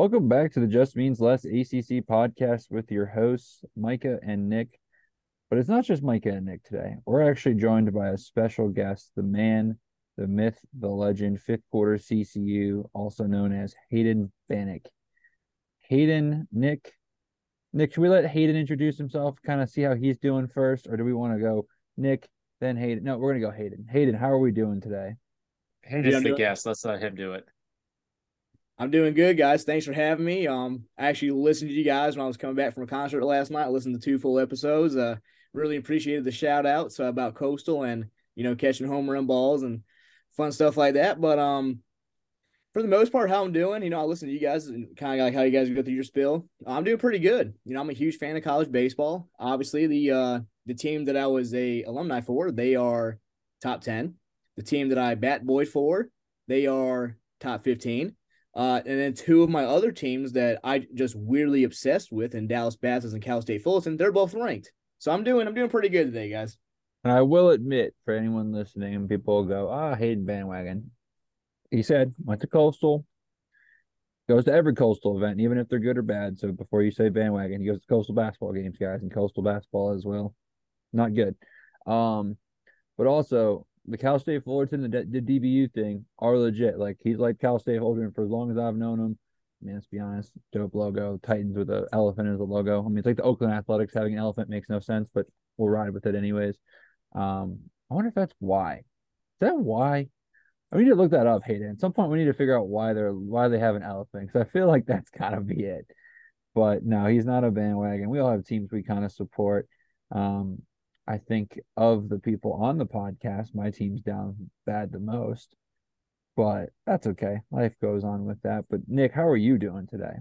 Welcome back to the Just Means Less ACC podcast with your hosts, Micah and Nick. But it's not just Micah and Nick today. We're actually joined by a special guest, the man, the myth, the legend, fifth quarter CCU, also known as Hayden Bannick. Hayden, Nick, should we let Hayden introduce himself, kind of see how he's doing first, or do we want to go Nick, then Hayden? No, we're going to go Hayden. Hayden, how are we doing today? Hayden's the guest. Let's let him do it. I'm doing good, guys. Thanks for having me. I actually listened to you guys when I was coming back from a concert last night. I listened to two full episodes. Really appreciated the shout-outs about Coastal and, you know, catching home run balls and fun stuff like that. But for the most part, how I'm doing, you know, I listen to you guys and kind of like how you guys go through your spill. I'm doing pretty good. You know, I'm a huge fan of college baseball. Obviously, the team that I was a alumni for, they are top 10. The team that I bat boy for, they are top 15. And then two of my other teams that I just weirdly obsessed with in Dallas Baptist and Cal State Fullerton, they're both ranked. So I'm doing pretty good today, guys. And I will admit, for anyone listening, and people go, Hayden bandwagon. He said, went to Coastal, goes to every Coastal event, even if they're good or bad. So before you say bandwagon, he goes to Coastal basketball games, guys, and Coastal basketball as well. Not good. But also, the Cal State Fullerton, the DBU thing are legit. Like, he's like Cal State Fullerton for as long as I've known him. I mean, let's be honest, dope logo. Titans with an elephant as a logo. I mean, it's like the Oakland Athletics having an elephant makes no sense, but we'll ride with it anyways. I wonder if that's why. Is that why? I need to look that up, Hayden. At some point, we need to figure out why they have an elephant, because I feel like that's got to be it. But no, he's not a bandwagon. We all have teams we kind of support. I think of the people on the podcast, my team's down bad the most, but that's okay. Life goes on with that. But Nick, how are you doing today?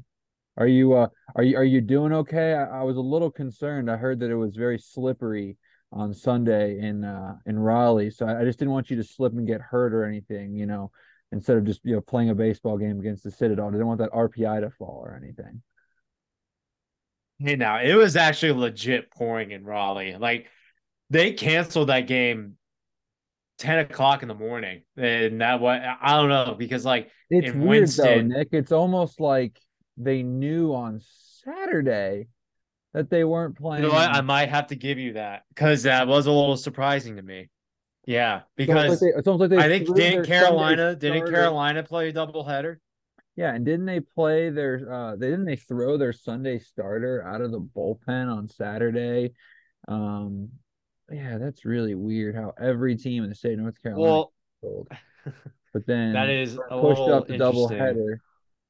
Are you doing okay? I was a little concerned. I heard that it was very slippery on Sunday in Raleigh, so I just didn't want you to slip and get hurt or anything. You know, instead of just playing a baseball game against the Citadel, I didn't want that RPI to fall or anything. You know, it was actually legit pouring in Raleigh, like. They canceled that game 10 o'clock in the morning. And that was, I don't know, because like it's in weird Winston, though, Nick. It's almost like they knew on Saturday that they weren't playing. You know what? I might have to give you that, because that was a little surprising to me. Yeah. Because it's almost like they I think didn't Carolina play a doubleheader? Yeah, and didn't they play their they throw their Sunday starter out of the bullpen on Saturday? Yeah, that's really weird how every team in the state of North Carolina sold. But then that is pushed up the doubleheader.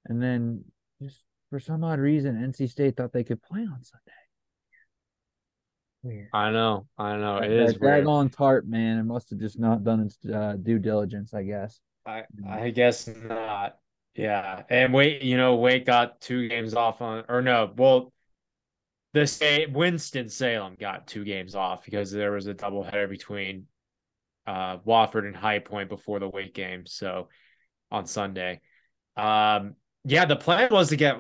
And then just for some odd reason, NC State thought they could play on Sunday. Weird. I know. It is weird. On tarp, man. It must have just not done its due diligence, I guess. I guess not. Yeah. And Wake got two games off on – or no, well – Winston-Salem got two games off because there was a doubleheader between Wofford and High Point before the Wake game. So on Sunday, the plan was to get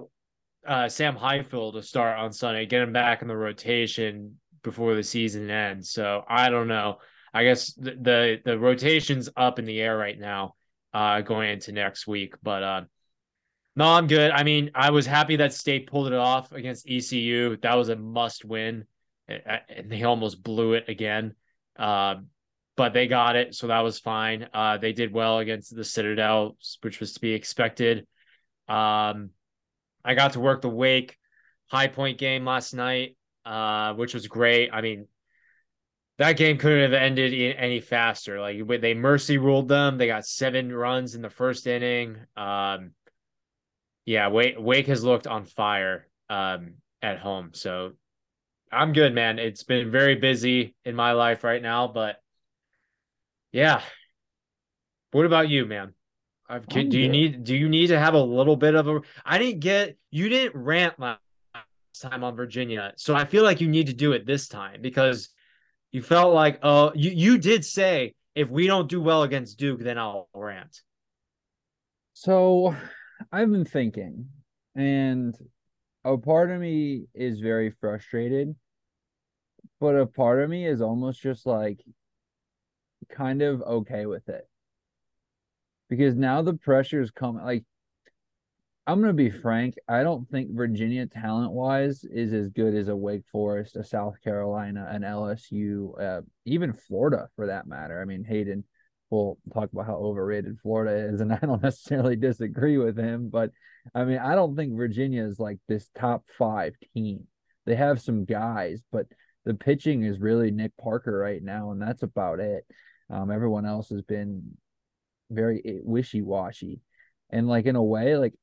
Sam Highfield to start on Sunday, get him back in the rotation before the season ends. So I don't know. I guess the rotation's up in the air right now going into next week, but. No, I'm good. I mean, I was happy that State pulled it off against ECU. That was a must win, and they almost blew it again. But they got it, so that was fine. They did well against the Citadel, which was to be expected. I got to work the Wake High Point game last night, which was great. I mean, that game couldn't have ended any faster. Like, they mercy ruled them. They got 7 runs in the first inning. Yeah, Wake has looked on fire at home. So I'm good, man. It's been very busy in my life right now. But, yeah. What about you, man? Do you need to have a little bit of a – you didn't rant last time on Virginia. So I feel like you need to do it this time, because you felt like, you did say, if we don't do well against Duke, then I'll rant. So – I've been thinking, and a part of me is very frustrated, but a part of me is almost just like kind of okay with it, because now the pressure is coming. Like, I'm going to be frank. I don't think Virginia talent-wise is as good as a Wake Forest, a South Carolina, an LSU, even Florida for that matter. I mean, Hayden will talk about how overrated Florida is, and I don't necessarily disagree with him. But, I mean, I don't think Virginia is like this top five team. They have some guys, but the pitching is really Nick Parker right now, and that's about it. Everyone else has been very wishy-washy. And, like, in a way, like,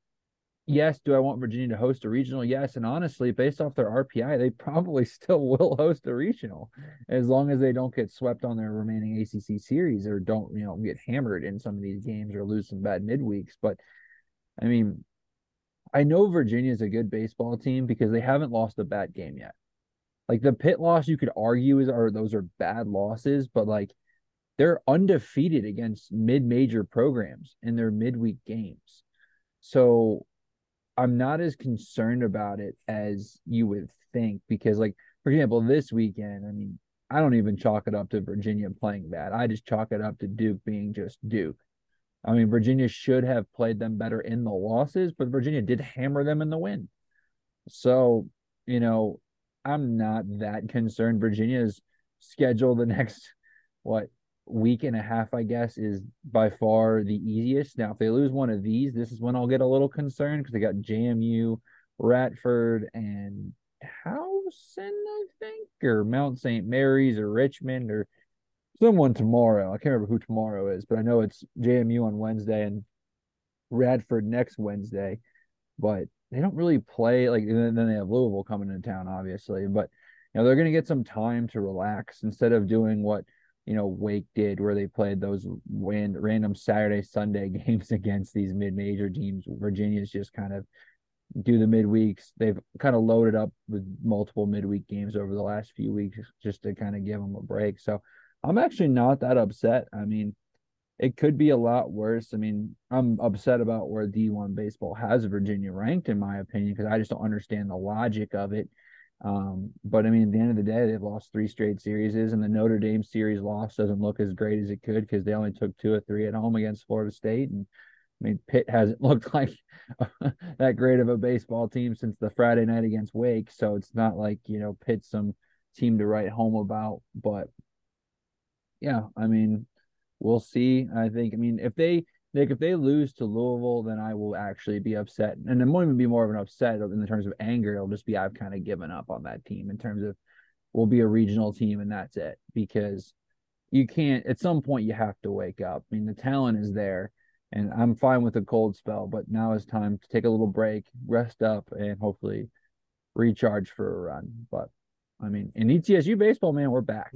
yes, do I want Virginia to host a regional? Yes, and honestly, based off their RPI, they probably still will host a regional as long as they don't get swept on their remaining ACC series or don't, you know, get hammered in some of these games or lose some bad midweeks. But, I mean, I know Virginia is a good baseball team because they haven't lost a bad game yet. Like, the Pitt loss, you could argue, those are bad losses, but, like, they're undefeated against mid-major programs in their midweek games. So I'm not as concerned about it as you would think because, like, for example, this weekend, I mean, I don't even chalk it up to Virginia playing bad. I just chalk it up to Duke being just Duke. I mean, Virginia should have played them better in the losses, but Virginia did hammer them in the win. So, you know, I'm not that concerned. Virginia's schedule the next, week and a half, I guess, is by far the easiest. Now, if they lose one of these, this is when I'll get a little concerned because they got JMU, Radford, and Towson, I think, or Mount St. Mary's or Richmond or someone tomorrow. I can't remember who tomorrow is, but I know it's JMU on Wednesday and Radford next Wednesday. But they don't really play, like, and then they have Louisville coming into town, obviously. But, you know, they're going to get some time to relax instead of doing what, you know, Wake did where they played those random Saturday, Sunday games against these mid-major teams. Virginia's just kind of do the midweeks. They've kind of loaded up with multiple midweek games over the last few weeks just to kind of give them a break. So I'm actually not that upset. I mean, it could be a lot worse. I mean, I'm upset about where D1 baseball has Virginia ranked, in my opinion, because I just don't understand the logic of it. But I mean, at the end of the day, they've lost three straight series, and the Notre Dame series loss doesn't look as great as it could because they only took 2 of 3 at home against Florida State. And I mean, Pitt hasn't looked like that great of a baseball team since the Friday night against Wake. So it's not like, you know, Pitt's some team to write home about. But yeah, I mean, we'll see. I think, I mean, if they lose to Louisville, then I will actually be upset. And it won't even be more of an upset in the terms of anger. It'll just be I've kind of given up on that team in terms of we'll be a regional team and that's it. Because you can't – at some point you have to wake up. I mean, the talent is there, and I'm fine with a cold spell, but now it's time to take a little break, rest up, and hopefully recharge for a run. But, I mean, in ETSU baseball, man, we're back.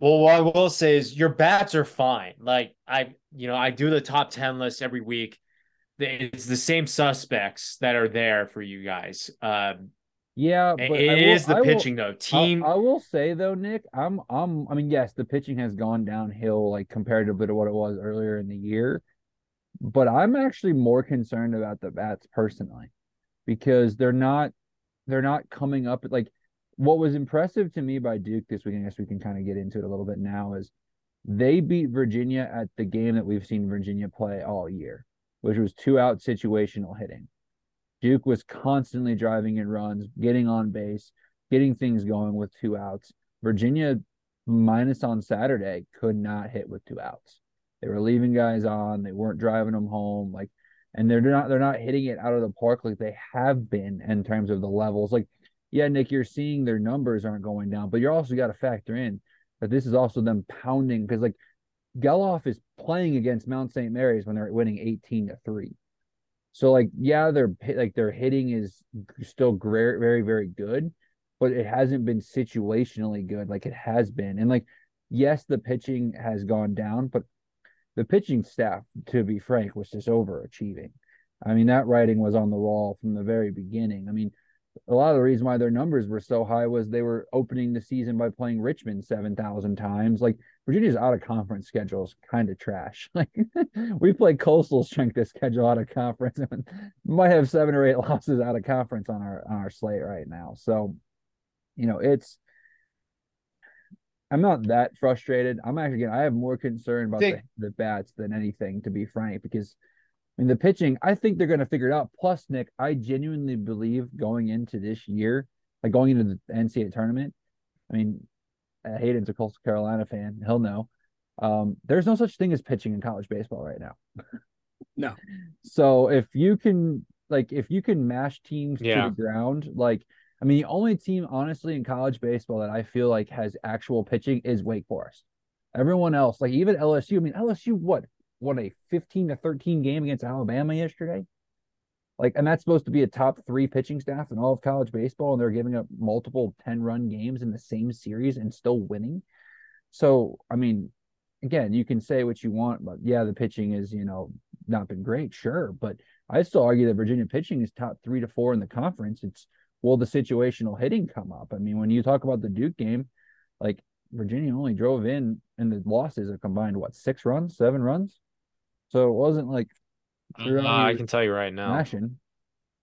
Well, what I will say is your bats are fine. Like I do the top 10 list every week. It's the same suspects that are there for you guys. Yeah, but it is the pitching though. I will say though, Nick, I mean, yes, the pitching has gone downhill like comparatively to what it was earlier in the year, but I'm actually more concerned about the bats personally because they're not coming up like. What was impressive to me by Duke this weekend, I guess we can kind of get into it a little bit now, is they beat Virginia at the game that we've seen Virginia play all year, which was 2-out situational hitting. Duke was constantly driving in runs, getting on base, getting things going with 2 outs. Virginia, minus on Saturday, could not hit with 2 outs. They were leaving guys on. They weren't driving them home. Like, and they're not hitting it out of the park like they have been in terms of the levels. Like, yeah, Nick, you're seeing their numbers aren't going down, but you're also got to factor in that this is also them pounding because, like, Geloff is playing against Mount St. Mary's when they're winning 18-3. So, like, yeah, their hitting is still very, very good, but it hasn't been situationally good like it has been. And, like, yes, the pitching has gone down, but the pitching staff, to be frank, was just overachieving. I mean, that writing was on the wall from the very beginning. I mean, a lot of the reason why their numbers were so high was they were opening the season by playing Richmond 7,000 times. Like, Virginia's out-of-conference schedule is kind of trash. Like, we play Coastal strength of schedule out-of-conference and might have 7 or 8 losses out-of-conference on our slate right now. So, you know, it's – I'm not that frustrated. I'm actually getting, I have more concern about the bats than anything, to be frank, because I mean, the pitching, I think they're going to figure it out. Plus, Nick, I genuinely believe going into this year, like going into the NCAA tournament, I mean, Hayden's a Coastal Carolina fan. He'll know. There's no such thing as pitching in college baseball right now. No. So if you can mash teams to the ground, like, I mean, the only team, honestly, in college baseball that I feel like has actual pitching is Wake Forest. Everyone else, like even LSU, I mean, LSU, what? Won a 15-13 game against Alabama yesterday. Like, and that's supposed to be a top three pitching staff in all of college baseball, and they're giving up multiple 10-run games in the same series and still winning. So, I mean, again, you can say what you want, but yeah, the pitching is, you know, not been great, sure, but I still argue that Virginia pitching is top 3 to 4 in the conference. It's, will the situational hitting come up? I mean, when you talk about the Duke game, like, Virginia only drove in, and the losses have combined, what, 6 runs, 7 runs? So it wasn't like I can tell you right now. Smashing.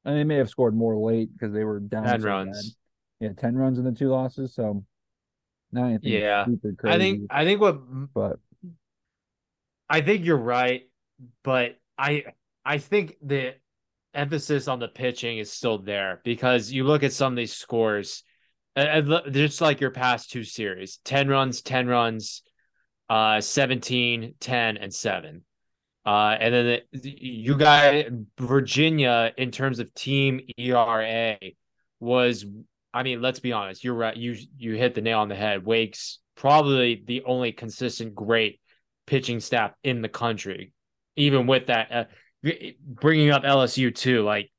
And they may have scored more late because they were down 10 runs. Bad. Yeah, 10 runs in the 2 losses. So not anything super crazy. I think you're right, but I think the emphasis on the pitching is still there because you look at some of these scores, and just like your past 2 series, 10 runs, 17, 10, and 7. And then you got Virginia in terms of team ERA was, I mean, let's be honest. You're right. You hit the nail on the head. Wake's probably the only consistent, great pitching staff in the country. Even with that, bringing up LSU too, like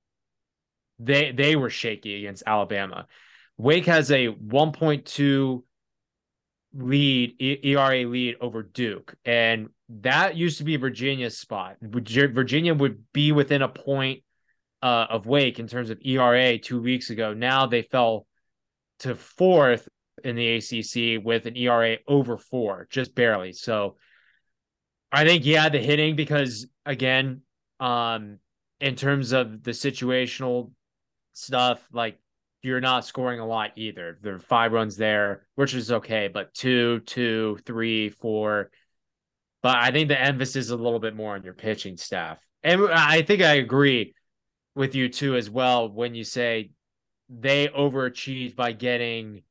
they were shaky against Alabama. Wake has a 1.2 ERA lead over Duke, and that used to be Virginia's spot. Virginia would be within a point of Wake in terms of ERA 2 weeks ago. Now they fell to 4th in the ACC with an ERA over 4, just barely. So I think, the hitting, because again, in terms of the situational stuff, like you're not scoring a lot either. There are 5 runs there, which is okay, but 2, 3, 4. But I think the emphasis is a little bit more on your pitching staff. And I think I agree with you too as well when you say they overachieved by getting,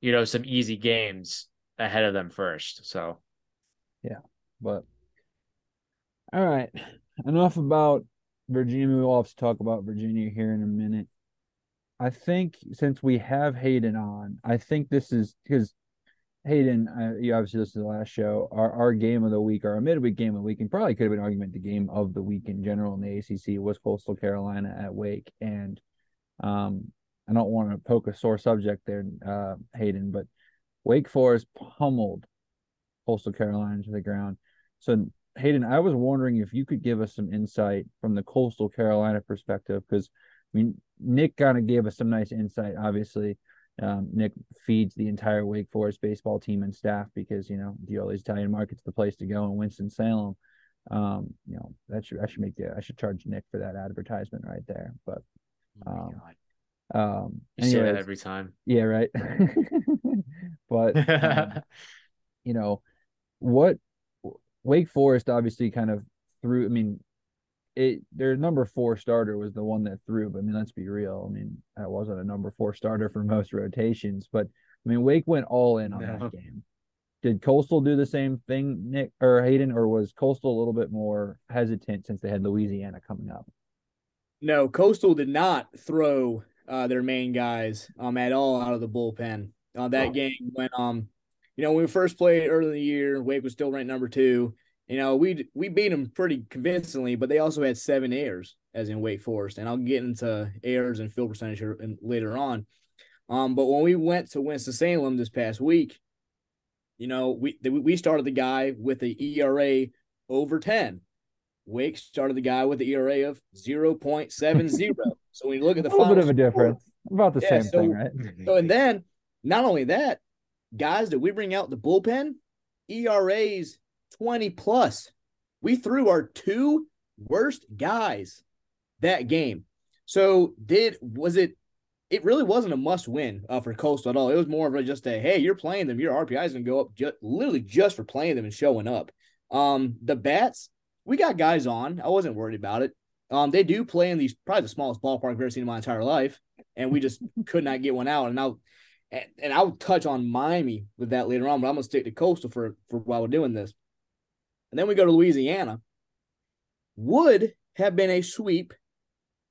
you know, some easy games ahead of them first. So, yeah. But all right, enough about Virginia. We'll have to talk about Virginia here in a minute. I think since we have Hayden on, I think this is because Hayden, you obviously listened to the last show, our game of the week, our midweek game of the week, and probably could have been an argument the game of the week in general in the ACC was Coastal Carolina at Wake. And I don't want to poke a sore subject there, Hayden, but Wake Forest pummeled Coastal Carolina to the ground. So, Hayden, I was wondering if you could give us some insight from the Coastal Carolina perspective, because, I mean, Nick kind of gave us some nice insight, obviously. Nick feeds the entire Wake Forest baseball team and staff because, you know, the Ole's Italian market's the place to go in Winston-Salem. You know, I should charge Nick for that advertisement right there. But you say that every time. Yeah, right. But you know, what Wake Forest obviously kind of threw, I mean, their number 4 starter was the one that threw, but I mean, let's be real. I mean, that wasn't a number 4 starter for most rotations, but I mean, Wake went all in on that game. Did Coastal do the same thing, Nick or Hayden, or was Coastal a little bit more hesitant since they had Louisiana coming up? No, Coastal did not throw their main guys at all out of the bullpen. That game went, you know, when we first played early in the year, Wake was still ranked number 2. You know, we beat them pretty convincingly, but they also had 7 errors, as in Wake Forest. And I'll get into errors and field percentage later on. But when we went to Winston-Salem this past week, you know, we started the guy with an ERA over 10. Wake started the guy with an ERA of 0.70. So when you look at the final, a bit of a difference. About the same thing, right? So, and then, not only that, guys that we bring out the bullpen, ERAs 20-plus. We threw our 2 worst guys that game. So was it it really wasn't a must-win for Coastal at all. It was more of just a, hey, you're playing them. Your RPI is going to go up literally just for playing them and showing up. The bats, we got guys on. I wasn't worried about it. They do play in these probably the smallest ballpark I've ever seen in my entire life, and we just could not get one out. And I'll touch on Miami with that later on, but I'm going to stick to Coastal for while we're doing this. And then we go to Louisiana. Would have been a sweep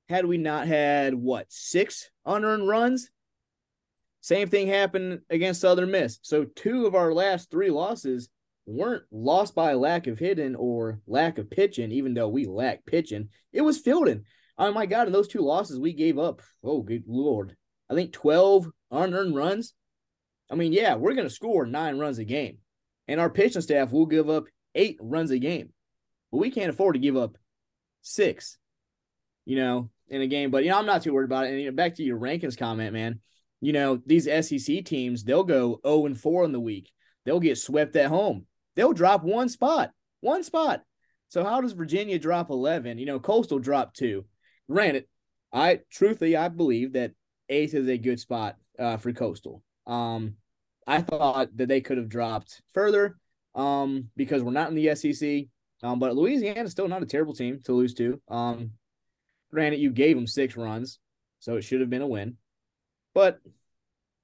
had we not had, what, 6 unearned runs? Same thing happened against Southern Miss. So 2 of our last 3 losses weren't lost by a lack of hitting or lack of pitching, even though we lacked pitching. It was fielding. Oh, my God, in those 2 losses, we gave up, oh, good Lord, I think 12 unearned runs. I mean, yeah, we're going to score 9 runs a game, and our pitching staff will give up 8 runs a game. But we can't afford to give up 6, in a game. But, I'm not too worried about it. And back to your rankings comment, man, these SEC teams, they'll go 0-4 in the week. They'll get swept at home. They'll drop one spot. So how does Virginia drop 11? Coastal dropped 2. Granted, I believe that 8th is a good spot for Coastal. I thought that they could have dropped further because we're not in the SEC. But Louisiana is still not a terrible team to lose to. Granted, you gave them 6 runs, so it should have been a win. But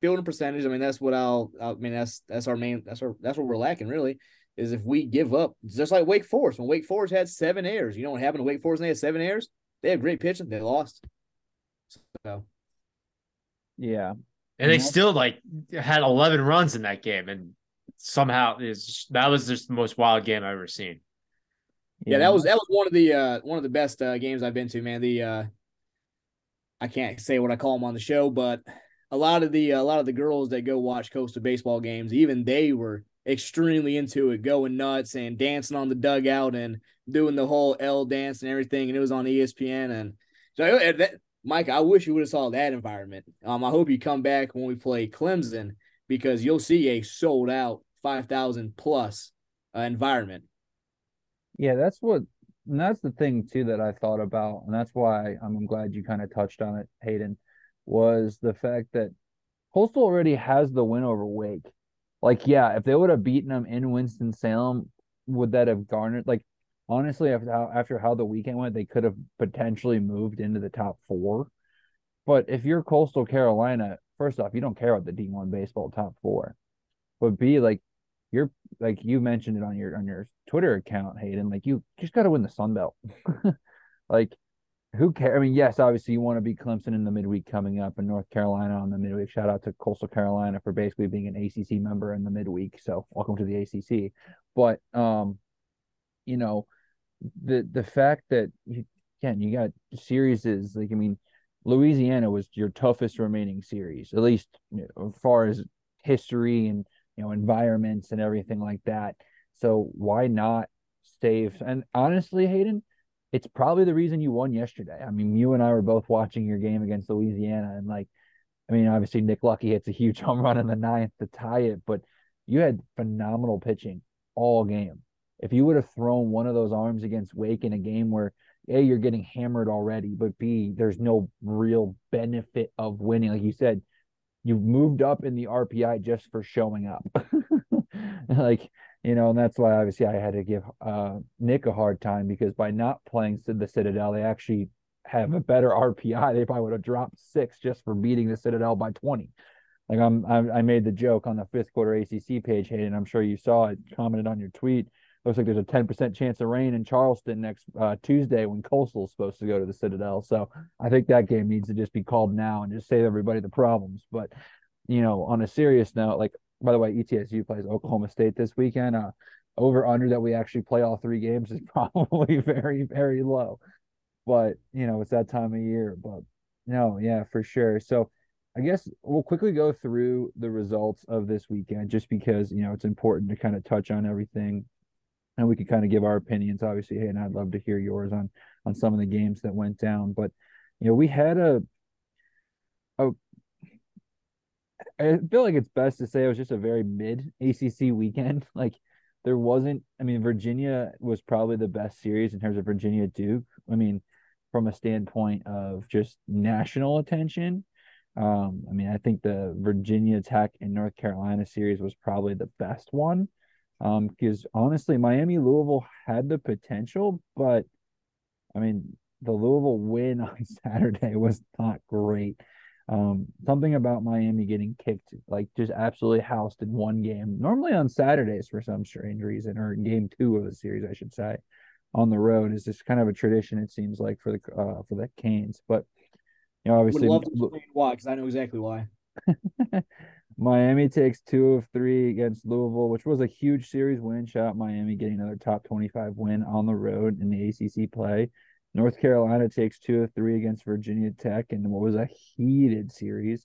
fielding percentage, that's what we're lacking really, is if we give up. Just like Wake Forest, when Wake Forest had 7 errors, you know what happened to Wake Forest when they had 7 errors? They had great pitching, they lost. So, yeah, and they still had 11 runs in that game, and somehow that was just the most wild game I've ever seen. Yeah, that was one of the best games I've been to, man. I can't say what I call them on the show, but a lot of the girls that go watch Coastal baseball games, even they were extremely into it, going nuts and dancing on the dugout and doing the whole L dance and everything. And it was on ESPN, and so Mike, I wish you would have saw that environment. I hope you come back when we play Clemson, because you'll see a sold out 5,000 plus environment. Yeah, that's the thing too that I thought about, and that's why I'm glad you kind of touched on it, Hayden, was the fact that Coastal already has the win over Wake. If they would have beaten them in Winston-Salem, would that have garnered, honestly, after how the weekend went, they could have potentially moved into the top 4. But if you're Coastal Carolina, first off, you don't care about the D1 baseball top 4. But B, you're you mentioned it on your Twitter account, Hayden, you just got to win the Sun Belt. Who cares? I mean, yes, obviously you want to beat Clemson in the midweek coming up, and North Carolina on the midweek. Shout out to Coastal Carolina for basically being an ACC member in the midweek. So welcome to the ACC. But the fact that you got series is Louisiana was your toughest remaining series, at least as far as history and environments and everything like that. So why not save? And honestly, Hayden, it's probably the reason you won yesterday. I mean, you and I were both watching your game against Louisiana, and obviously Nick Lucky hits a huge home run in the 9th to tie it, but you had phenomenal pitching all game. If you would have thrown one of those arms against Wake in a game where A, you're getting hammered already, but B, there's no real benefit of winning. Like you said, you moved up in the RPI just for showing up. And that's why obviously I had to give Nick a hard time, because by not playing the Citadel, they actually have a better RPI. They probably would have dropped 6 just for beating the Citadel by 20. I made the joke on the 5th quarter ACC page, Hayden. I'm sure you saw it, commented on your tweet. Looks like there's a 10% chance of rain in Charleston next Tuesday when Coastal is supposed to go to the Citadel. So I think that game needs to just be called now and just save everybody the problems. But, on a serious note, by the way, ETSU plays Oklahoma State this weekend. Over-under that we actually play all 3 games is probably very, very low. But, it's that time of year. But, no, yeah, for sure. So I guess we'll quickly go through the results of this weekend just because, it's important to kind of touch on everything. And we could kind of give our opinions, obviously. Hey, and I'd love to hear yours on some of the games that went down. But, we had I feel like it's best to say it was just a very mid ACC weekend. There wasn't, Virginia was probably the best series in terms of Virginia Duke. From a standpoint of just national attention. I mean, I think the Virginia Tech and North Carolina series was probably the best one, because honestly, Miami Louisville had the potential, but I mean, the Louisville win on Saturday was not great. Something about Miami getting kicked, like just absolutely housed in one game, normally on Saturdays for some strange reason, or in game two of the series, I should say, on the road, is just kind of a tradition, it seems like, for the Canes. But you know, obviously, would love to explain why, because I know exactly why. Miami takes 2 of 3 against Louisville, which was a huge series win shot. Miami getting another top 25 win on the road in the ACC play. North Carolina takes 2 of 3 against Virginia Tech in what was a heated series.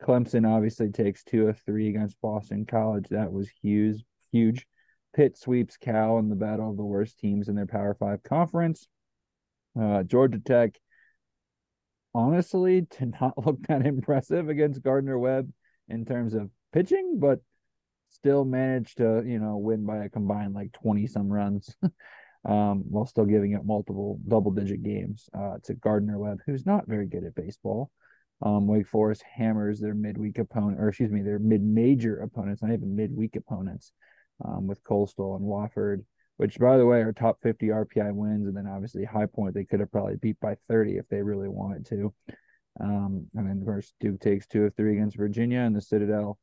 Clemson obviously takes 2 of 3 against Boston College. That was huge, huge. Pitt sweeps Cal in the battle of the worst teams in their Power 5 conference. Georgia Tech, honestly, did not look that impressive against Gardner Webb in terms of pitching, but still managed to, you know, win by a combined like 20-some runs. While still giving up multiple double-digit games to Gardner Webb, who's not very good at baseball. Wake Forest hammers their midweek opponent, or excuse me, their mid-major opponents, not even midweek opponents, with Coastal and Wofford, which, by the way, are top 50 RPI wins, and then obviously High Point they could have probably beat by 30 if they really wanted to. And then, of course, Duke takes 2 of 3 against Virginia, and the Citadel,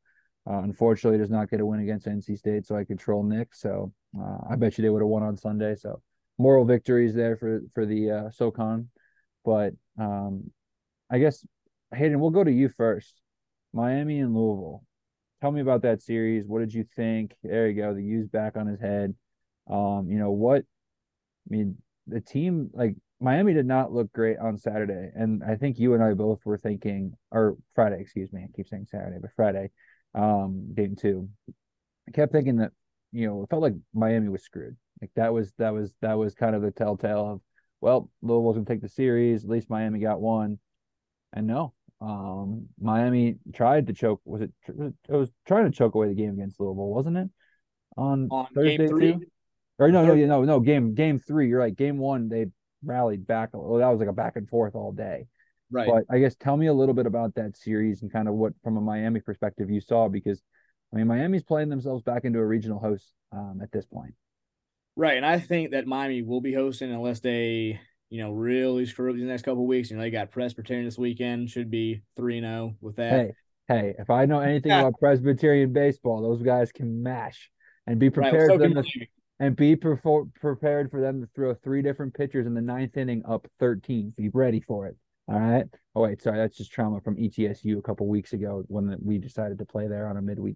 unfortunately, does not get a win against NC State, so I control Nick. So I bet you they would have won on Sunday. So moral victories there for the SoCon. But I guess, Hayden, we'll go to you first. Miami and Louisville. Tell me about that series. What did you think? There you go. The U's back on his head. You know what? I mean, the team, like Miami did not look great on Saturday. And I think you and I both were thinking, or Friday, excuse me. I keep saying Saturday, but Friday. Game two, I kept thinking that, you know, it felt like Miami was screwed. Like that was kind of the telltale of, well, Louisville's gonna take the series. At least Miami got one. And no, Miami tried to choke. Was trying to choke away the game against Louisville, wasn't it? On Thursday, game three? Or no, game three. You're right. Game one, they rallied back. Oh, that was like a back and forth all day. Right. But I guess tell me a little bit about that series and kind of what, from a Miami perspective, you saw, because, I mean, Miami's playing themselves back into a regional host at this point. Right. And I think that Miami will be hosting unless they, you know, really screw up these next couple of weeks. You know, they got Presbyterian this weekend, should be 3-0 with that. Hey, if I know anything about Presbyterian baseball, those guys can mash, and be prepared prepared for them to throw 3 different pitchers in the 9th inning up 13. Be ready for it. All right. Oh, wait, sorry. That's just trauma from ETSU a couple weeks ago when we decided to play there on a midweek.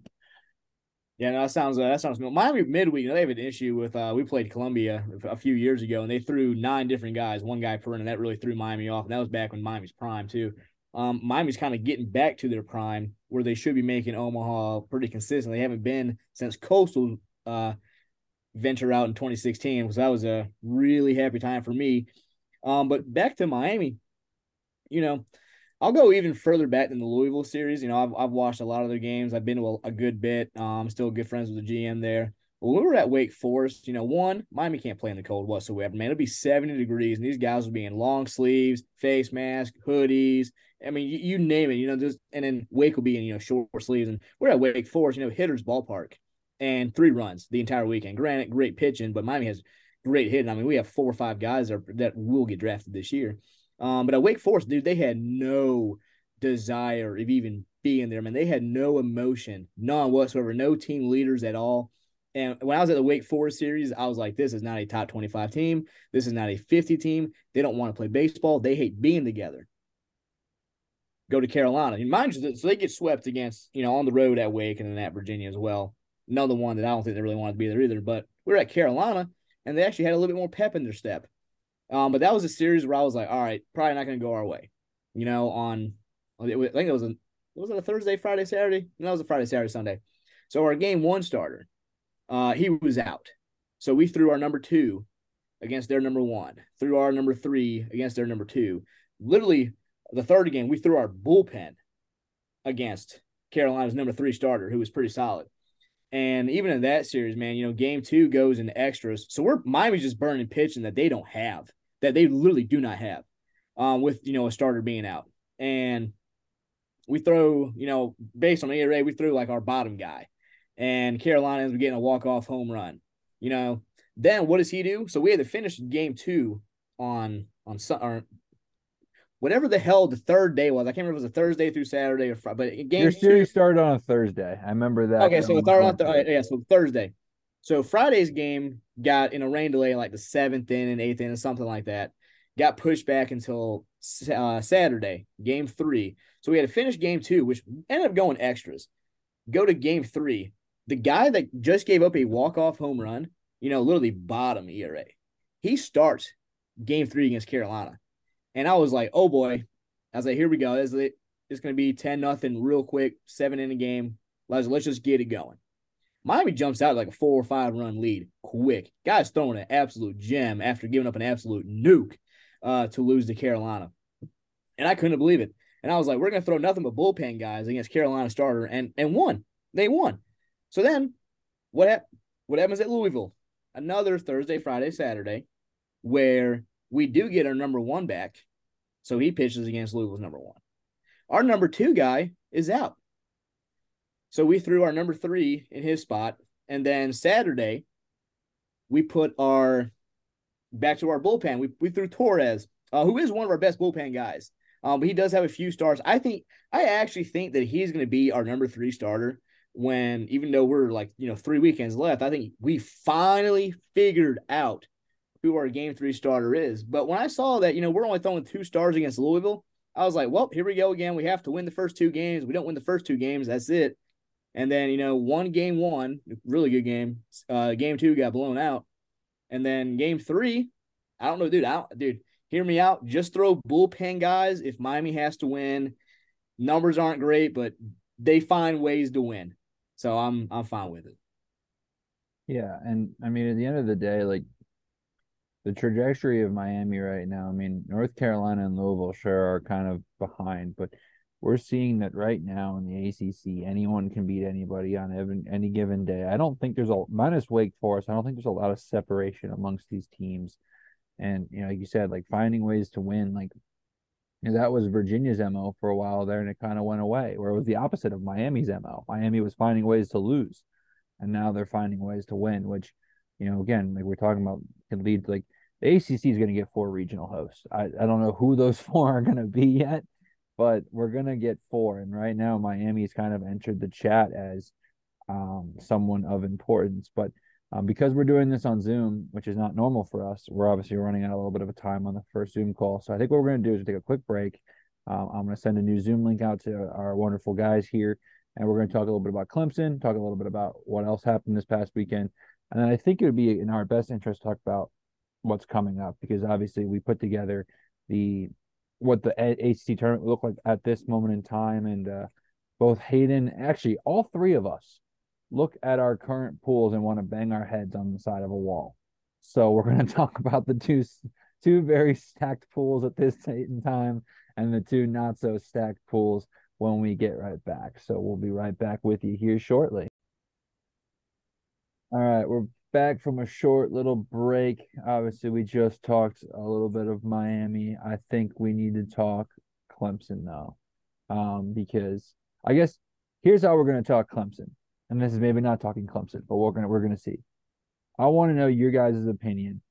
Yeah, no, that sounds. Miami midweek, you know, they have an issue with we played Columbia a few years ago, and they threw 9 different guys, 1 guy per inning, and that really threw Miami off. And that was back when Miami's prime, too. Miami's kind of getting back to their prime where they should be making Omaha pretty consistent. They haven't been since Coastal venture out in 2016, because that was a really happy time for me. But back to Miami. You know, I'll go even further back than the Louisville series. You know, I've watched a lot of their games. I've been to a good bit. I'm still good friends with the GM there. But when we were at Wake Forest, you know, one, Miami can't play in the cold whatsoever. Man, it'll be 70 degrees, and these guys will be in long sleeves, face mask, hoodies. I mean, you name it. You know, just, and then Wake will be in, you know, short sleeves. And we're at Wake Forest, you know, hitter's ballpark, and 3 runs the entire weekend. Granted, great pitching, but Miami has great hitting. I mean, we have 4 or 5 guys that will get drafted this year. But at Wake Forest, dude, they had no desire of even being there. I mean, they had no emotion, none whatsoever, no team leaders at all. And when I was at the Wake Forest series, I was like, this is not a top 25 team. This is not a 50 team. They don't want to play baseball. They hate being together. Go to Carolina. And mind you, so they get swept against, you know, on the road at Wake and then at Virginia as well. Another one that I don't think they really wanted to be there either. But we were at Carolina, and they actually had a little bit more pep in their step. But that was a series where I was like, all right, probably not going to go our way. You know, I think it was a Thursday, Friday, Saturday? No, it was a Friday, Saturday, Sunday. So our game one starter, he was out. So we threw our number 2 against their number 1, threw our number 3 against their number 2. Literally, the third game, we threw our bullpen against Carolina's number 3 starter, who was pretty solid. And even in that series, man, you know, game 2 goes into extras. So Miami's just burning pitching that they don't have, that they literally do not have, with, you know, a starter being out. And we throw, you know, based on ERA, we threw like our bottom guy. And Carolina is getting a walk-off home run, you know. Then what does he do? So we had to finish game two on whatever the hell the third day was. I can't remember if it was a Thursday through Saturday or Friday. But game your series started on a Thursday. I remember that. Okay, so it started on so Thursday. So Friday's game got in a rain delay in like the 7th inning, 8th inning, something like that. Got pushed back until Saturday, game three. So we had to finish game two, which ended up going extras. Go to game three. The guy that just gave up a walk-off home run, you know, literally bottom ERA, he starts game three against Carolina. And I was like, oh, boy. I was like, here we go. It's going to be 10-0 real quick, 7-inning game. Let's just get it going. Miami jumps out like a 4 or 5 run lead quick. Guy's throwing an absolute gem after giving up an absolute nuke to lose to Carolina. And I couldn't believe it. And I was like, we're going to throw nothing but bullpen guys against Carolina starter, and won. They won. So then what happens at Louisville? Another Thursday, Friday, Saturday, where we do get our number one back, so he pitches against Louisville's number one. Our number two guy is out. So we threw our number three in his spot, and then Saturday we put our – back to our bullpen. We threw Torres, who is one of our best bullpen guys. But he does have a few starts. I actually think that he's going to be our number three starter when, even though we're like, you know, 3 weekends left, I think we finally figured out who our game three starter is. But when I saw that, you know, we're only throwing 2 stars against Louisville, I was like, well, here we go again. We have to win the first 2 games. We don't win the first 2 games. That's it. And then, you know, game 1, really good game. Game 2 got blown out. And then game 3, I don't know, dude. Hear me out. Just throw bullpen guys if Miami has to win. Numbers aren't great, but they find ways to win. So I'm fine with it. Yeah, and I mean, at the end of the day, like the trajectory of Miami right now, I mean, North Carolina and Louisville sure are kind of behind, but we're seeing that right now in the ACC, anyone can beat anybody on any given day. I don't think there's a – minus Wake Forest, I don't think there's a lot of separation amongst these teams. And, you know, like you said, like finding ways to win, like, you know, that was Virginia's MO for a while there, and it kind of went away, where it was the opposite of Miami's MO. Miami was finding ways to lose, and now they're finding ways to win, which, you know, again, like we're talking about, can lead to, like, the ACC is going to get 4 regional hosts. I don't know who those 4 are going to be yet, but we're going to get 4. And right now, Miami's kind of entered the chat as someone of importance, but because we're doing this on Zoom, which is not normal for us, we're obviously running out a little bit of a time on the first Zoom call. So I think what we're going to do is take a quick break. I'm going to send a new Zoom link out to our wonderful guys here, and we're going to talk a little bit about Clemson, talk a little bit about what else happened this past weekend. And then I think it would be in our best interest to talk about what's coming up, because obviously we put together what the ACC tournament will look like at this moment in time. And both Hayden, actually all 3 of us, look at our current pools and want to bang our heads on the side of a wall. So we're going to talk about the two very stacked pools at this time and the 2 not so stacked pools when we get right back. So we'll be right back with you here shortly. All right, we're back from a short little break. Obviously, we just talked a little bit of Miami. I think we need to talk Clemson, though, because I guess here's how we're going to talk Clemson. And this is maybe not talking Clemson, but we're gonna see. I want to know your guys' opinion.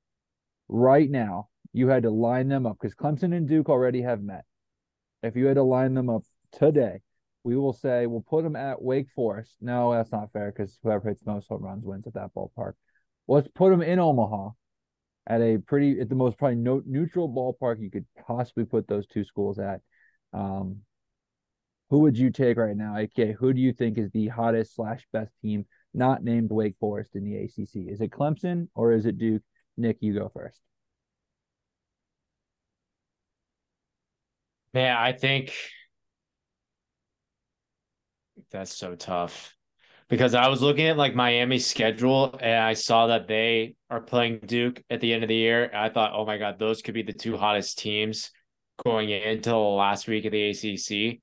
Right now, you had to line them up, because Clemson and Duke already have met. If you had to line them up today, we will say we'll put them at Wake Forest. No, that's not fair, because whoever hits most home runs wins at that ballpark. Let's put them in Omaha at the most probably neutral ballpark you could possibly put those 2 schools at. Who would you take right now? Okay, who do you think is the hottest / best team not named Wake Forest in the ACC? Is it Clemson or is it Duke? Nick, you go first. Man, I think that's so tough, because I was looking at like Miami's schedule and I saw that they are playing Duke at the end of the year. I thought, oh my God, those could be the 2 hottest teams going into the last week of the ACC.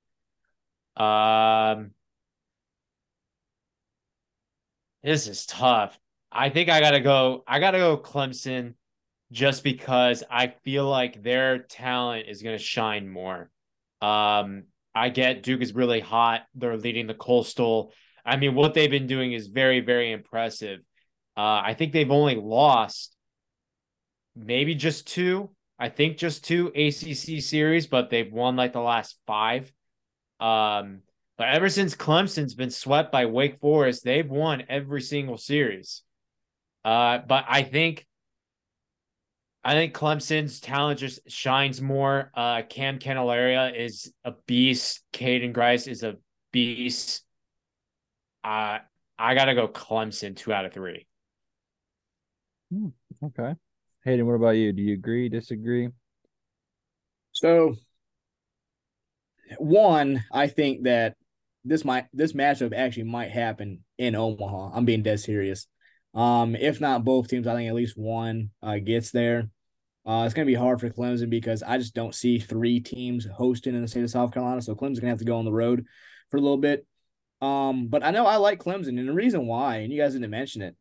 This is tough. I think I gotta go Clemson, just because I feel like their talent is gonna shine more. I get Duke is really hot. They're leading the Coastal. I mean, what they've been doing is very, very impressive. I think they've only lost maybe just two. I think just two ACC series, but they've won like the last five. But ever since Clemson's been swept by Wake Forest, they've won every single series. But I think Clemson's talent just shines more. Cam Candelaria is a beast. Caden Grice is a beast. I got to go Clemson 2 out of 3. Okay. Hayden, what about you? Do you agree, disagree? So, one, I think that this matchup actually might happen in Omaha. I'm being dead serious. If not both teams, I think at least one gets there. It's going to be hard for Clemson because I just don't see three teams hosting in the state of South Carolina. So Clemson's going to have to go on the road for a little bit. But I know I like Clemson, and the reason why, and you guys didn't mention it,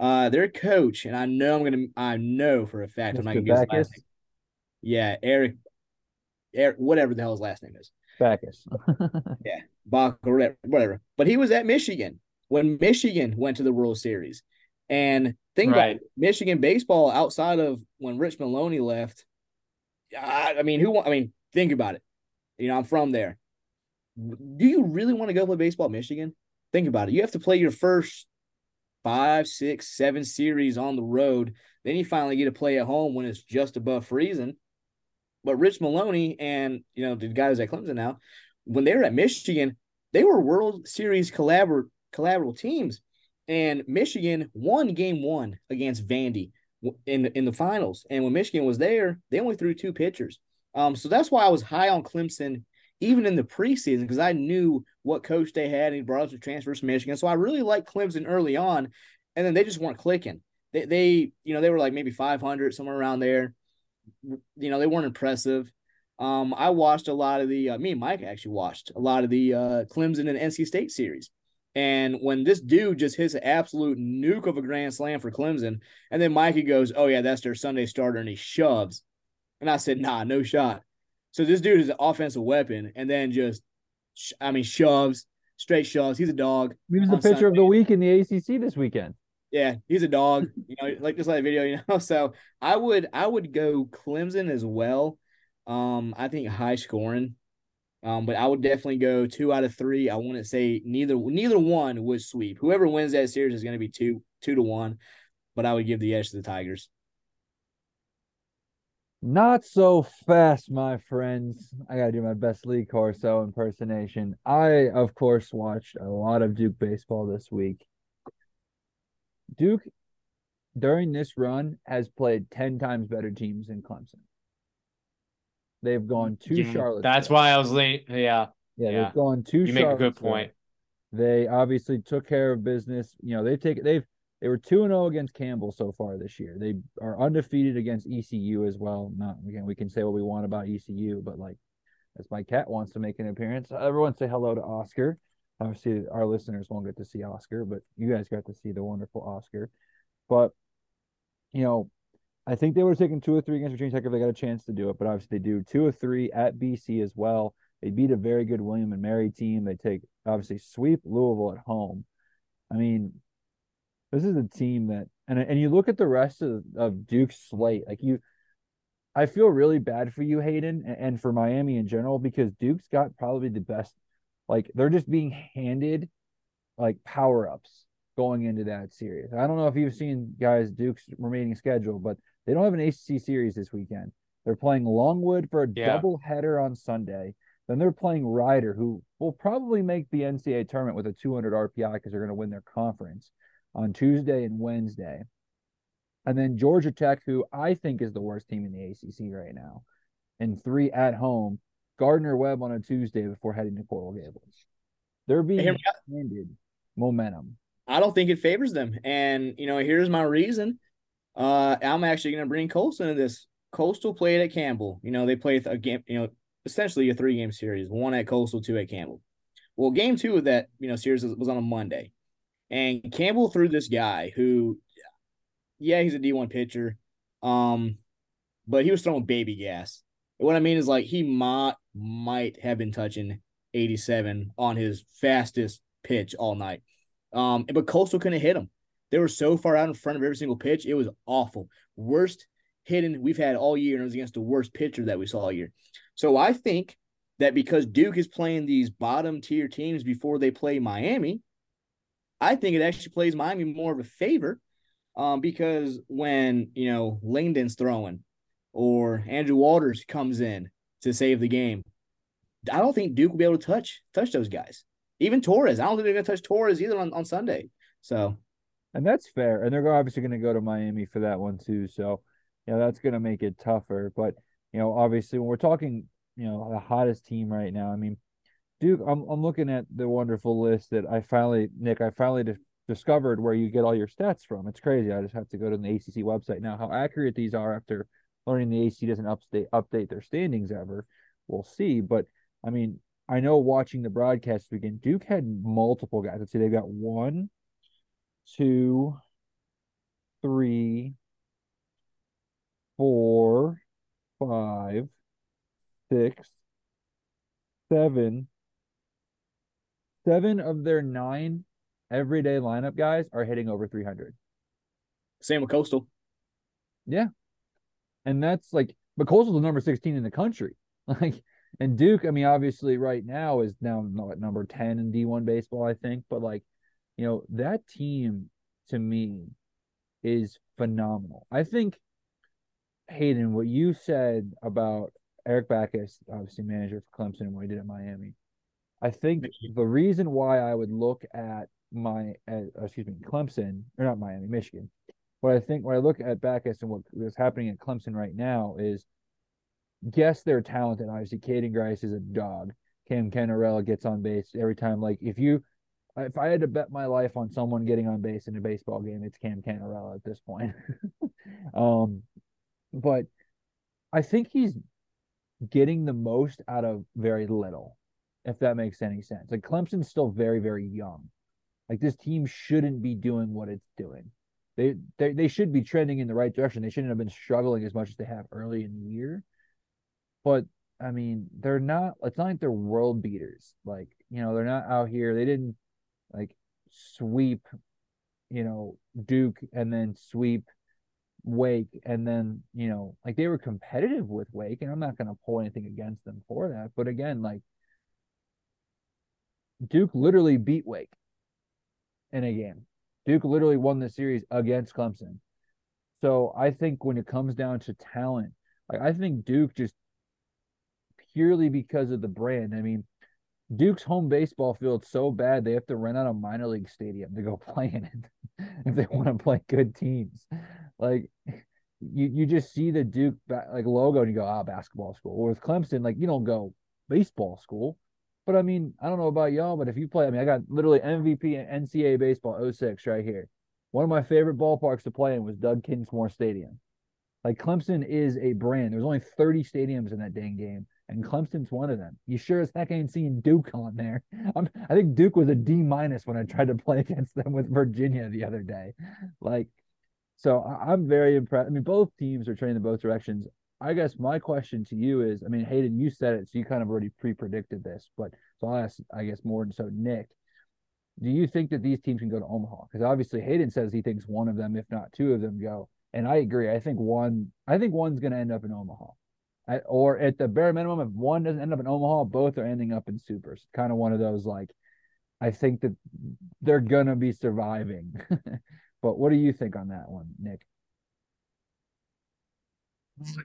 their coach, and I know for a fact I'm not going to give his last name. Yeah, Eric, whatever the hell his last name is. Backus. Yeah, whatever. But he was at Michigan when Michigan went to the World Series. And think about it, Michigan baseball outside of when Rich Maloney left. I mean, think about it. You know, I'm from there. Do you really want to go play baseball at Michigan? Think about it. You have to play your first 5, 6, 7 series on the road. Then you finally get to play at home when it's just above freezing. But Rich Maloney and, you know, the guys at Clemson now, when they were at Michigan, they were World Series collaborative teams. And Michigan won Game 1 against Vandy in the finals. And when Michigan was there, they only threw 2 pitchers. So that's why I was high on Clemson even in the preseason, because I knew what coach they had, and he brought up some transfers from Michigan. So I really liked Clemson early on, and then they just weren't clicking. They were like maybe 500, somewhere around there. You know, they weren't impressive. I watched a lot of the – me and Mike actually watched a lot of the Clemson and NC State series. And when this dude just hits an absolute nuke of a grand slam for Clemson, and then Mikey goes, oh, yeah, that's their Sunday starter, and he shoves. And I said, nah, no shot. So this dude is an offensive weapon, and then just, shoves, straight shoves. He's a dog. He was the pitcher of the week in the ACC this weekend. Yeah, he's a dog. You know, like video, you know. So I would go Clemson as well. I think high scoring. But I would definitely go 2 out of 3. I wouldn't say neither one would sweep. Whoever wins that series is going to be 2-1. But I would give the edge to the Tigers. Not so fast, my friends. I got to do my best Lee Corso impersonation. I, of course, watched a lot of Duke baseball this week. Duke, during this run, has played 10 times better teams than Clemson. They've gone to Charlotte. That's why I was late. Yeah. They've gone to Charlotte. You make a good point. They obviously took care of business. You know, they were 2-0 against Campbell so far this year. They are undefeated against ECU as well. Not again, we can say what we want about ECU, but like as my cat wants to make an appearance. Everyone say hello to Oscar. Obviously, our listeners won't get to see Oscar, but you guys got to see the wonderful Oscar. But, you know, I think they would have taken 2 or 3 against Virginia Tech if they got a chance to do it, but obviously they do 2 or 3 at BC as well. They beat a very good William and Mary team. They sweep Louisville at home. I mean, this is a team that – and you look at the rest of Duke's slate. Like I feel really bad for you, Hayden, and for Miami in general, because Duke's got probably the best – like, they're just being handed, like, power-ups going into that series. I don't know if you've seen, guys, Duke's remaining schedule, but they don't have an ACC series this weekend. They're playing Longwood for a doubleheader on Sunday. Then they're playing Ryder, who will probably make the NCAA tournament with a 200 RPI because they're going to win their conference on Tuesday and Wednesday. And then Georgia Tech, who I think is the worst team in the ACC right now, and 3 at home. Gardner Webb on a Tuesday before heading to Coral Gables. They're being handed momentum. I don't think it favors them. And, you know, here's my reason. I'm actually going to bring Coastal into this. Coastal played at Campbell. You know, they played a game, you know, essentially a 3-game series, 1 at Coastal, 2 at Campbell. Well, Game 2 of that, you know, series was on a Monday. And Campbell threw this guy who, yeah, he's a D1 pitcher, but he was throwing baby gas. What I mean is, like, he might have been touching 87 on his fastest pitch all night. But Coastal couldn't hit him. They were so far out in front of every single pitch. It was awful. Worst hitting we've had all year, and it was against the worst pitcher that we saw all year. So I think that because Duke is playing these bottom-tier teams before they play Miami, I think it actually plays Miami more of a favor because when, you know, Langdon's throwing or Andrew Walters comes in to save the game, I don't think Duke will be able to touch those guys. Even Torres. I don't think they're going to touch Torres either on Sunday. So, and that's fair. And they're obviously going to go to Miami for that one too. So, you know, that's going to make it tougher. But, you know, obviously when we're talking, you know, the hottest team right now, I mean, Duke, I'm looking at the wonderful list that I finally discovered where you get all your stats from. It's crazy. I just have to go to the ACC website now. How accurate these are after learning the ACC doesn't update their standings ever, we'll see. But, I mean, I know watching the broadcast weekend, Duke had multiple guys. Let's see, they've got 1, 2, 3, 4, 5, 6, 7 of their 9 everyday lineup guys are hitting over 300. Same with Coastal. Yeah. And that's like, but Coastal's number 16 in the country. Like, and Duke, I mean, obviously right now is now at number 10 in D1 baseball, I think. But, like, you know, that team to me is phenomenal. I think, Hayden, what you said about Eric Backus, obviously manager for Clemson and what he did at Miami, I think the reason why I would look at Clemson, or not Miami, Michigan, what I think when I look at Backus and what is happening at Clemson right now is, yes, they're talented. Obviously, Caden Grice is a dog. Cam Candelaria gets on base every time. Like, if I had to bet my life on someone getting on base in a baseball game, it's Cam Candelaria at this point. But I think he's getting the most out of very little, if that makes any sense. Like, Clemson's still very, very young. Like, this team shouldn't be doing what it's doing. They should be trending in the right direction. They shouldn't have been struggling as much as they have early in the year. But, I mean, they're not – it's not like they're world beaters. Like, you know, they're not out here. They didn't, like, sweep, you know, Duke and then sweep Wake. And then, you know, like, they were competitive with Wake, and I'm not going to pull anything against them for that. But, again, like, Duke literally beat Wake in a game. Duke literally won the series against Clemson. So, I think when it comes down to talent, like, I think Duke just – purely because of the brand. I mean, Duke's home baseball field's so bad they have to rent out a minor league stadium to go play in it if they want to play good teams. Like, you just see the Duke like logo and you go, basketball school. Or with Clemson, like, you don't go baseball school. But, I mean, I don't know about y'all, but if you play, I mean, I got literally MVP and NCAA baseball 06 right here. One of my favorite ballparks to play in was Doug Kingsmore Stadium. Like, Clemson is a brand. There's only 30 stadiums in that dang game. And Clemson's one of them. You sure as heck ain't seeing Duke on there. I think Duke was a D- when I tried to play against them with Virginia the other day. Like, so I'm very impressed. I mean, both teams are training in both directions. I guess my question to you is, I mean, Hayden, you said it, so you kind of already pre-predicted this. But so I'll ask, I guess, more than so, Nick, do you think that these teams can go to Omaha? Because obviously Hayden says he thinks one of them, if not two of them, go. And I agree. I think one's going to end up in Omaha. Or at the bare minimum, if one doesn't end up in Omaha, both are ending up in supers. Kind of one of those, like, I think that they're going to be surviving. But what do you think on that one, Nick?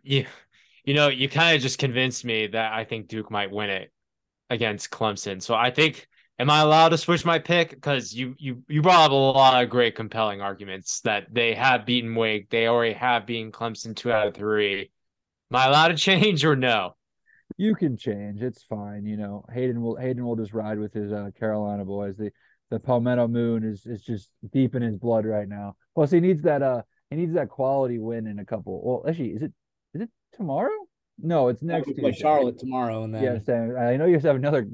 You know, you kind of just convinced me that I think Duke might win it against Clemson. So I think, am I allowed to switch my pick? Because you brought up a lot of great, compelling arguments that they have beaten Wake. They already have beaten Clemson 2 out of 3. Am I allowed to change or no? You can change. It's fine. You know, Hayden will just ride with his Carolina boys. The Palmetto Moon is just deep in his blood right now. Plus, he needs that quality win in a couple. Well, actually, is it tomorrow? No, it's next Tuesday. Charlotte tomorrow, and then yeah, Sam, I know you have another.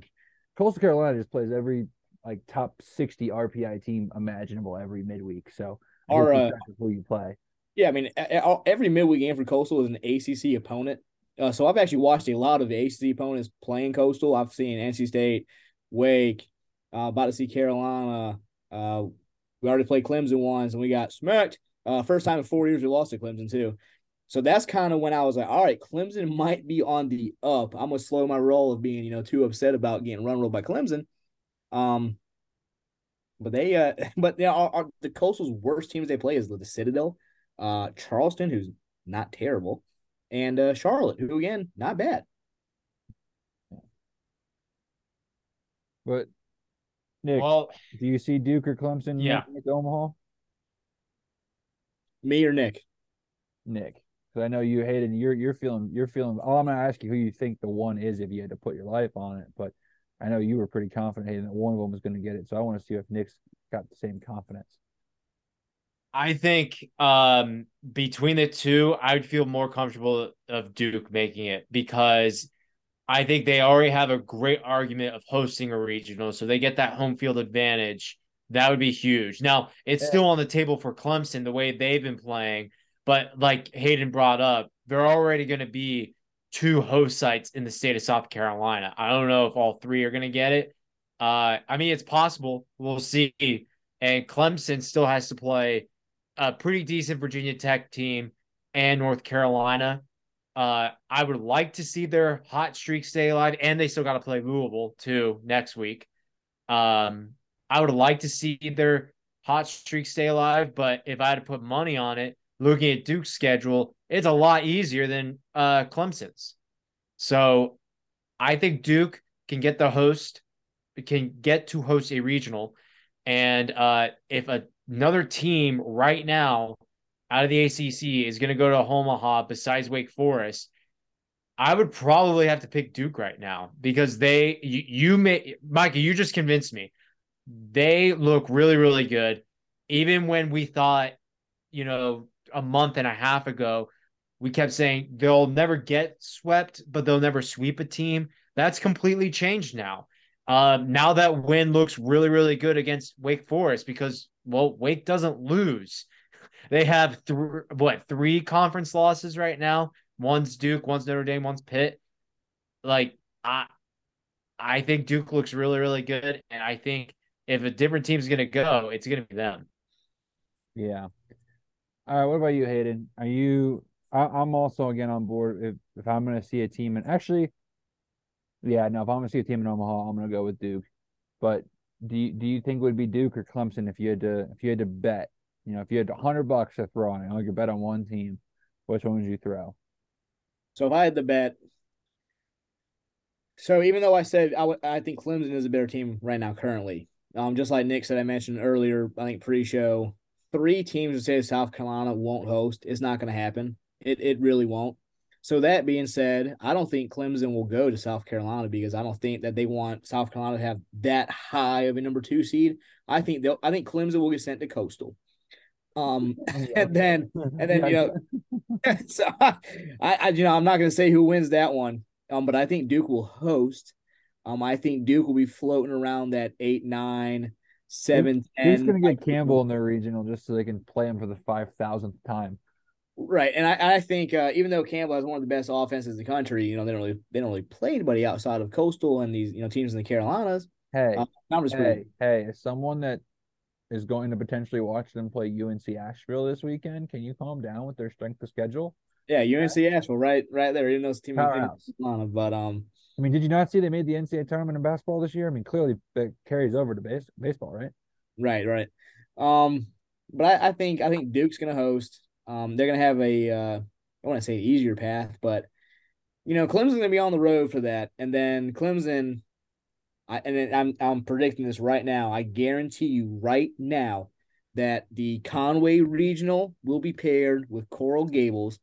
Coastal Carolina just plays every like top 60 RPI team imaginable every midweek. So who you play. Yeah, I mean, every midweek game for Coastal is an ACC opponent. So I've actually watched a lot of the ACC opponents playing Coastal. I've seen NC State, Wake, about to see Carolina. We already played Clemson once, and we got smacked. First time in 4 years we lost to Clemson, too. So that's kind of when I was like, all right, Clemson might be on the up. I'm going to slow my roll of being, too upset about getting run rolled by Clemson. But the Coastal's worst teams they play is the Citadel, Charleston, who's not terrible, and Charlotte, who, again, not bad. But, Nick, do you see Duke or Clemson making it to Omaha? Me or Nick? Nick. Because I know you, Hayden, you're feeling. Oh, I'm going to ask you who you think the one is if you had to put your life on it, but I know you were pretty confident, Hayden, that one of them was going to get it. So I want to see if Nick's got the same confidence. I think between the two, I would feel more comfortable of Duke making it because I think they already have a great argument of hosting a regional. So they get that home field advantage. That would be huge. Now, it's still on the table for Clemson, the way they've been playing. But like Hayden brought up, they're already going to be two host sites in the state of South Carolina. I don't know if all three are going to get it. I mean, it's possible. We'll see. And Clemson still has to play a pretty decent Virginia Tech team and North Carolina. I would like to see their hot streak stay alive, and they still got to play Louisville, too, next week. I would like to see their hot streak stay alive, but if I had to put money on it, looking at Duke's schedule, it's a lot easier than Clemson's. So I think Duke can get to host a regional. And if another team right now out of the ACC is going to go to Omaha besides Wake Forest, I would probably have to pick Duke right now because Micah, you just convinced me. They look really, really good. Even when we thought, a month and a half ago, we kept saying they'll never get swept, but they'll never sweep a team. That's completely changed now. Now that win looks really, really good against Wake Forest because, Wake doesn't lose. They have three conference losses right now. One's Duke, one's Notre Dame, one's Pitt. Like, I think Duke looks really, really good, and I think if a different team's going to go, it's going to be them. Yeah. All right, what about you, Hayden? I'm also, again, on board. If I'm going to see a team, and actually, yeah, no, if I'm going to see a team in Omaha, I'm going to go with Duke. But do you think it would be Duke or Clemson if you had to bet? If you had $100 to throw on it, you could bet on one team. Which one would you throw? So if I had to bet, so even though I said I think Clemson is a better team right now currently, just like Nick said, I mentioned earlier, I think pre-show. Three teams that say South Carolina won't host. It's not going to happen. It really won't. So that being said, I don't think Clemson will go to South Carolina because I don't think that they want South Carolina to have that high of a number 2 seed. I think Clemson will get sent to Coastal. And then so I I'm not going to say who wins that one. But I think Duke will host. I think Duke will be floating around that 8, 9, 7, 10. Who's going to get Campbell in their regional just so they can play him for the 5,000th time? Right, and I think even though Campbell has one of the best offenses in the country, they don't really play anybody outside of Coastal and these teams in the Carolinas. Hey, as someone that is going to potentially watch them play UNC Asheville this weekend, can you calm down with their strength of schedule? Yeah, UNC Asheville, right there. Even though it's team but. I mean, did you not see they made the NCAA tournament in basketball this year? I mean, clearly that carries over to baseball, right? Right. But I think Duke's going to host. They're going to have I want to say an easier path, but Clemson's going to be on the road for that. And then Clemson, I'm predicting this right now. I guarantee you right now that the Conway Regional will be paired with Coral Gables.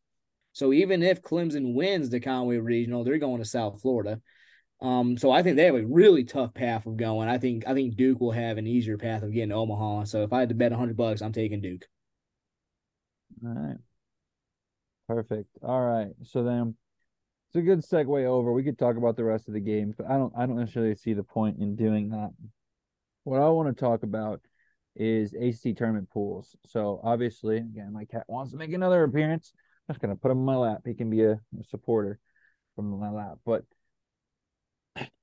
So even if Clemson wins the Conway Regional, they're going to South Florida. So I think they have a really tough path of going. I think Duke will have an easier path of getting to Omaha. So if I had to bet $100, I'm taking Duke. All right. Perfect. All right. So then it's a good segue over. We could talk about the rest of the game, but I don't necessarily see the point in doing that. What I want to talk about is ACC tournament pools. So obviously, again, my cat wants to make another appearance. I'm just going to put him in my lap. He can be a supporter. from my lap. But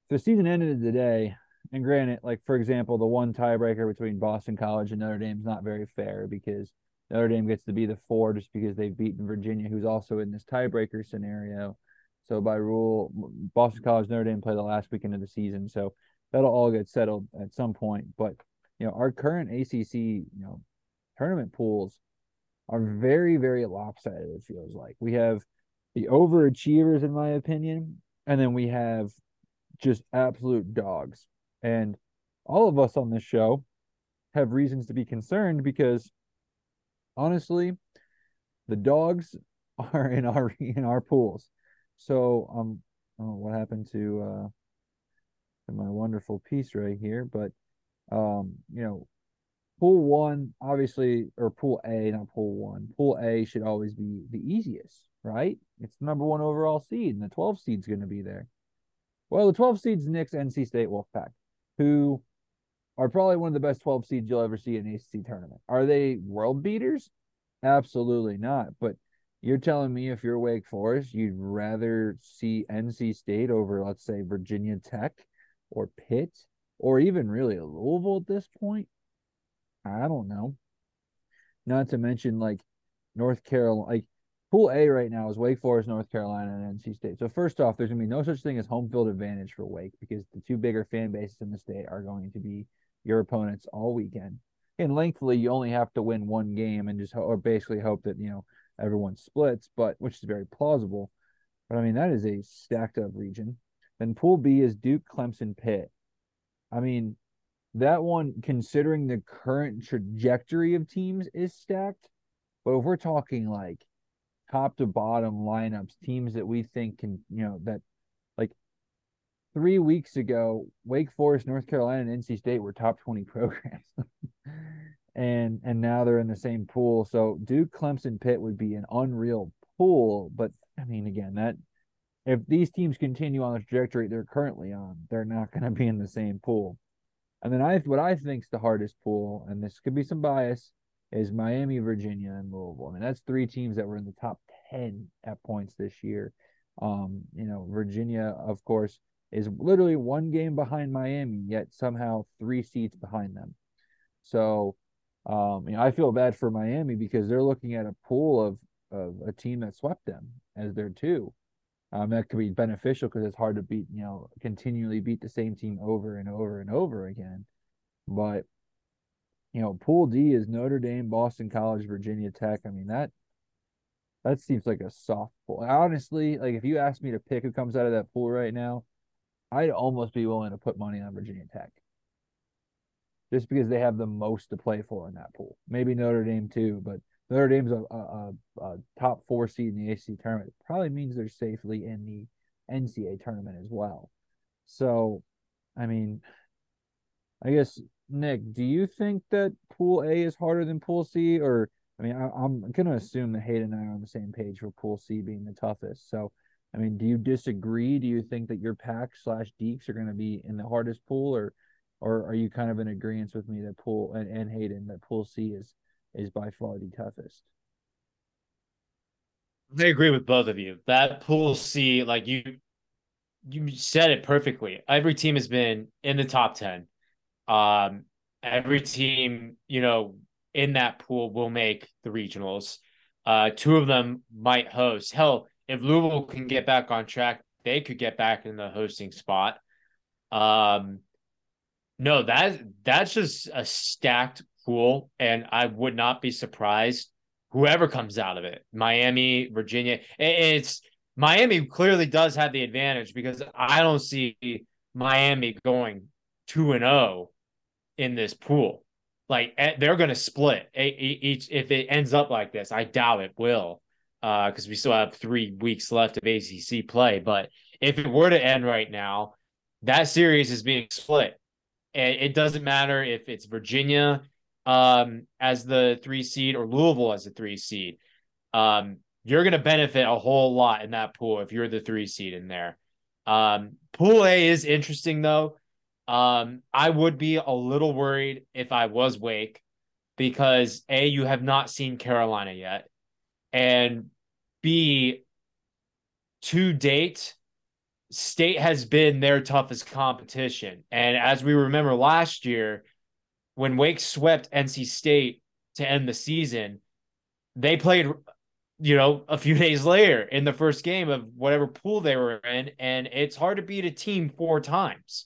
the season ended today, and granted, like, for example, the one tiebreaker between Boston College and Notre Dame is not very fair because Notre Dame gets to be the 4 just because they've beaten Virginia, who's also in this tiebreaker scenario. So by rule, Boston College, Notre Dame play the last weekend of the season. So that'll all get settled at some point. But, you know, our current ACC, you know, tournament pools are very, very lopsided, it feels like. We have the overachievers, in my opinion, and then we have just absolute dogs. And all of us on this show have reasons to be concerned because, honestly, the dogs are in our pools. So what happened to my wonderful piece right here? But you know, pool one, obviously, or pool A, not pool one. Pool A should always be the easiest, right? It's the number 1 overall seed, and the 12 seed's going to be there. Well, the 12 seed's Nick's NC State Wolfpack, who are probably one of the best 12 seeds you'll ever see in an ACC tournament. Are they world beaters? Absolutely not. But you're telling me if you're Wake Forest, you'd rather see NC State over, let's say, Virginia Tech or Pitt or even really Louisville at this point? I don't know. Not to mention, like, North Carolina. Like, Pool A right now is Wake Forest, North Carolina, and NC State. So first off, there's going to be no such thing as home field advantage for Wake because the 2 bigger fan bases in the state are going to be your opponents all weekend. And thankfully, you only have to win 1 game and just basically hope that, you know, everyone splits, but which is very plausible. But I mean, that is a stacked up region. Then Pool B is Duke, Clemson, Pitt. I mean, that one, considering the current trajectory of teams, is stacked. But if we're talking like top to bottom lineups, teams that we think can, you know, that, like, 3 weeks ago, Wake Forest, North Carolina, and NC State were top 20 programs. and now they're in the same pool. So Duke, Clemson, Pitt would be an unreal pool. But, I mean, again, that if these teams continue on the trajectory they're currently on, they're not going to be in the same pool. And then what I think is the hardest pool, and this could be some bias, is Miami, Virginia, and Louisville. I mean, that's 3 teams that were in the top 10 at points this year. You know, Virginia, of course, is literally 1 game behind Miami, yet somehow 3 seats behind them. So, you know, I feel bad for Miami because they're looking at a pool of a team that swept them as their 2. That could be beneficial because it's hard to beat, you know, continually beat the same team over and over and over again. But, you know, Pool D is Notre Dame, Boston College, Virginia Tech. I mean, that seems like a soft pool. Honestly, like, if you asked me to pick who comes out of that pool right now, I'd almost be willing to put money on Virginia Tech just because they have the most to play for in that pool. Maybe Notre Dame too, but Notre Dame's a top 4 seed in the ACC tournament. It probably means they're safely in the NCAA tournament as well. So, I mean, I guess, Nick, do you think that Pool A is harder than Pool C? Or, I mean, I'm going to assume that Hayden and I are on the same page for Pool C being the toughest. So, I mean, do you disagree? Do you think that your Pack/Deeks are going to be in the hardest pool? Or are you kind of in agreement with me that Pool and Hayden, that Pool C is by far the toughest? I agree with both of you. That Pool C, like, you said it perfectly. Every team has been in the top 10. Every team, you know, in that pool will make the regionals. 2 of them might host. Hell, if Louisville can get back on track, they could get back in the hosting spot. No, that's just a stacked pool, and I would not be surprised whoever comes out of it. Miami, Virginia. Miami clearly does have the advantage because I don't see Miami going 2-0. In this pool. Like, they're going to split each if it ends up like this. I doubt it will, because we still have 3 weeks left of ACC play. But if it were to end right now, that series is being split, and it doesn't matter if it's Virginia as the 3 seed or Louisville as the 3 seed. You're going to benefit a whole lot in that pool if you're the 3 seed in there. Pool A is interesting though. I would be a little worried if I was Wake because A, you have not seen Carolina yet, and B, to date, State has been their toughest competition. And as we remember last year, when Wake swept NC State to end the season, they played, you know, a few days later in the first game of whatever pool they were in. And it's hard to beat a team 4 times.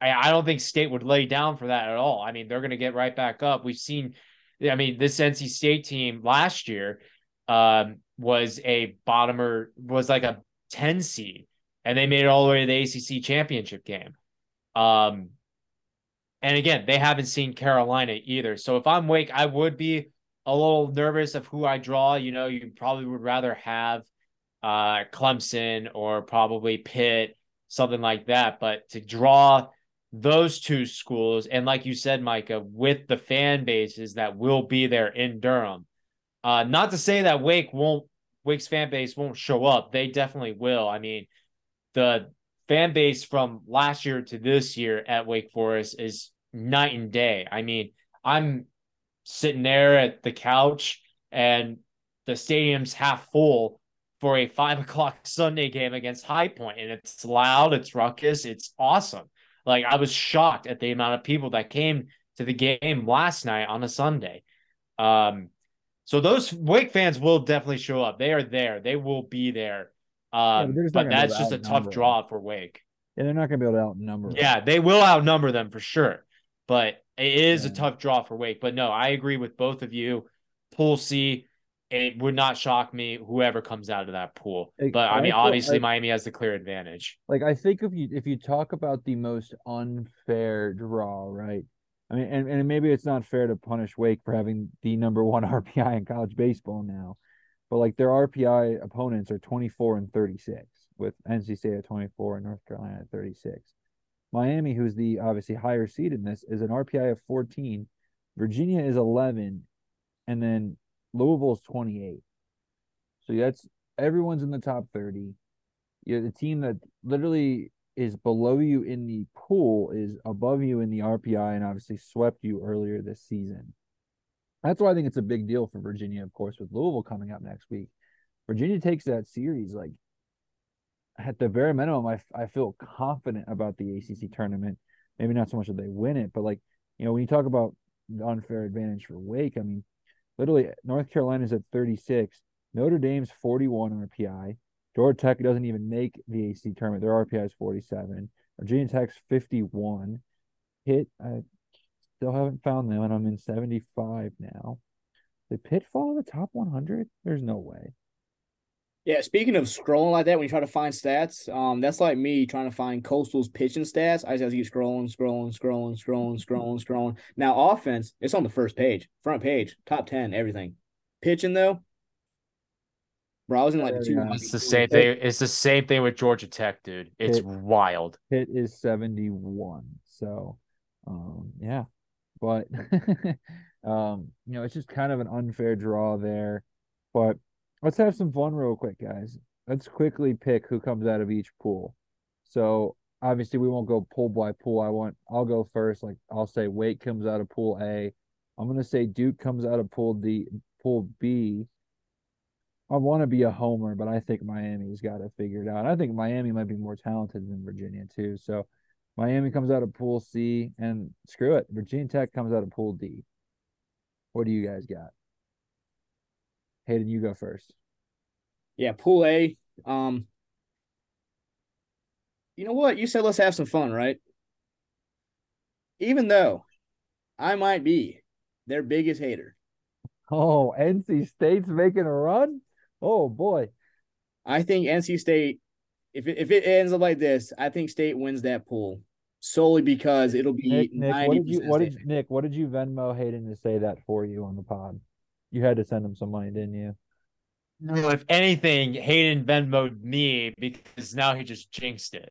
I don't think State would lay down for that at all. I mean, they're going to get right back up. We've seen, I mean, this NC State team last year was a bottomer, was like a 10 seed, and they made it all the way to the ACC championship game. And again, they haven't seen Carolina either. So if I'm Wake, I would be a little nervous of who I draw. You know, you probably would rather have Clemson or probably Pitt, something like that. But to draw those two schools, and like you said, Micah, with the fan bases that will be there in Durham, not to say that Wake's fan base won't show up. They definitely will. I mean, the fan base from last year to this year at Wake Forest is night and day. I mean, I'm sitting there at the couch and the stadium's half full for a 5 o'clock Sunday game against High Point, and it's loud, it's ruckus, it's awesome. Like, I was shocked at the amount of people that came to the game last night on a Sunday. So those Wake fans will definitely show up. They are there. They will be there. But that's just a tough draw for Wake. Yeah, they're not going to be able to outnumber them. Yeah, they will outnumber them for sure. But it is a tough draw for Wake. But no, I agree with both of you. Pool C, it would not shock me whoever comes out of that pool. But I mean, obviously, Miami has the clear advantage. Like, I think if you talk about the most unfair draw, right? I mean, and maybe it's not fair to punish Wake for having the number one RPI in college baseball now, but like their RPI opponents are 24 and 36, with NC State at 24 and North Carolina at 36. Miami, who's the obviously higher seed in this, is an RPI of 14. Virginia is 11, and then Louisville's 28. So that's everyone's in the top 30. You're the team that literally is below you in the pool is above you in the RPI and obviously swept you earlier this season. That's why I think it's a big deal for Virginia, of course, with Louisville coming up next week. Virginia takes that series, like, at the bare minimum, I feel confident about the ACC tournament. Maybe not so much that they win it, but, like, you know, when you talk about the unfair advantage for Wake, I mean, literally North Carolina's at 36, Notre Dame's 41 RPI, Georgia Tech doesn't even make the ACC tournament. Their RPI is 47. Virginia Tech's 51. Pitt, I still haven't found them, and I'm in 75 now. Did Pitt fall in the top 100? There's no way. Yeah, speaking of scrolling like that, when you try to find stats, that's like me trying to find Coastal's pitching stats. I just have to keep scrolling. Now, offense, it's on the first page, front page, top 10, everything. Pitching, though, bro, I was in like the 2 months. It's the same thing. It's the same thing with Georgia Tech, dude. It's wild. Pitt is 71. So, yeah, but you know, it's just kind of an unfair draw there. But let's have some fun real quick, guys. Let's quickly pick who comes out of each pool. So obviously, we won't go pool by pool. I'll go first. Like, I'll say Wake comes out of pool A. I'm gonna say Duke comes out of pool B. I want to be a homer, but I think Miami's got to figure it out. I think Miami might be more talented than Virginia, too. So Miami comes out of Pool C, and screw it, Virginia Tech comes out of Pool D. What do you guys got? Hayden, you go first. Yeah, Pool A. You know what? You said let's have some fun, right? Even though I might be their biggest hater. Oh, NC State's making a run? Oh, boy. I think NC State, if it ends up like this, I think State wins that pool solely because it'll be Nick, what did you Venmo Hayden to say that for you on the pod? You had to send him some money, didn't you? No, if anything, Hayden Venmo'd me because now he just jinxed it.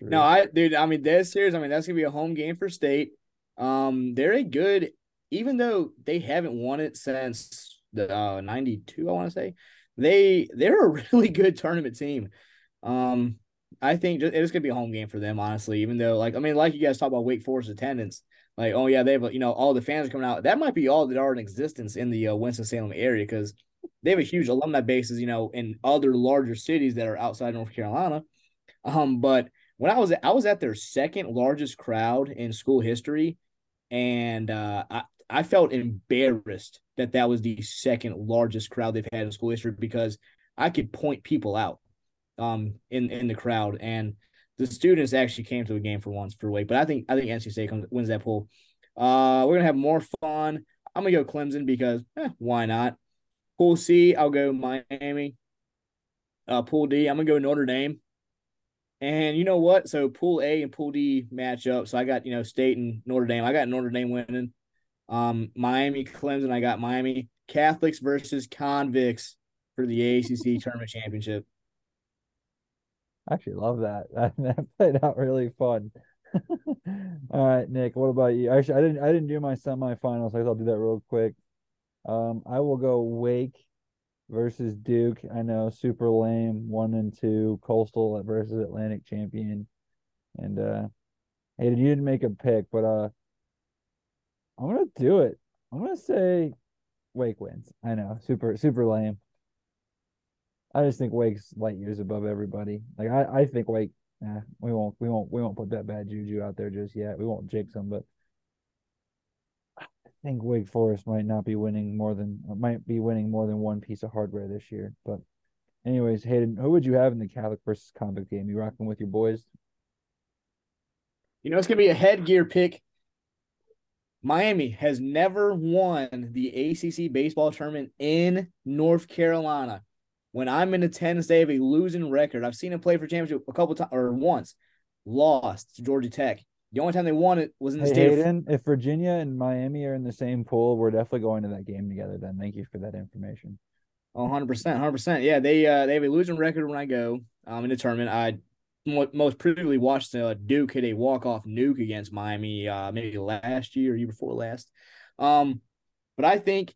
No, I mean, that's serious. I mean, that's going to be a home game for State. They're a good – even though they haven't won it since – the 92, I want to say, they're a really good tournament team. I think it's gonna be a home game for them, honestly. Even though, like, I mean, like you guys talk about Wake Forest attendance, like, oh yeah, they have, you know, all the fans are coming out. That might be all that are in existence in the Winston-Salem area, because they have a huge alumni bases, you know, in other larger cities that are outside North Carolina. But when I was at their second largest crowd in school history, and I felt embarrassed that that was the second largest crowd they've had in school history, because I could point people out in the crowd, and the students actually came to a game for once for Wake. But I think NC State wins that poll. We're gonna have more fun. I'm gonna go Clemson because why not? Pool C, I'll go Miami. Pool D, I'm gonna go Notre Dame. And you know what? So Pool A and Pool D match up. So I got, you know, State and Notre Dame. I got Notre Dame winning. Miami, Clemson, I got Miami. Catholics versus convicts for the ACC tournament championship. I actually love that. That played out really fun. All right, Nick, what about you? Actually, I didn't do my semifinals, so I guess I'll do that real quick. I will go Wake versus Duke. I know, super lame, 1 and 2. Coastal versus Atlantic champion. And Hayden, you didn't make a pick, but I'm gonna do it. I'm gonna say Wake wins. I know, super lame. I just think Wake's light years above everybody. Like I think Wake. We won't put that bad juju out there just yet. We won't jinx them, but I think Wake Forest might be winning more than one piece of hardware this year. But anyways, Hayden, who would you have in the Catholic versus convict game? You rocking with your boys? You know, it's going to be a headgear pick. Miami has never won the ACC baseball tournament in North Carolina. When I'm in attendance, they have a losing record. I've seen them play for championship a couple times, or once, lost to Georgia Tech. The only time they won it was in the state. Hayden, if Virginia and Miami are in the same pool, we're definitely going to that game together then. Thank you for that information. 100%. Yeah, they have a losing record when I go in the tournament. I most previously watched Duke hit a walk-off nuke against Miami maybe last year or year before last. But I think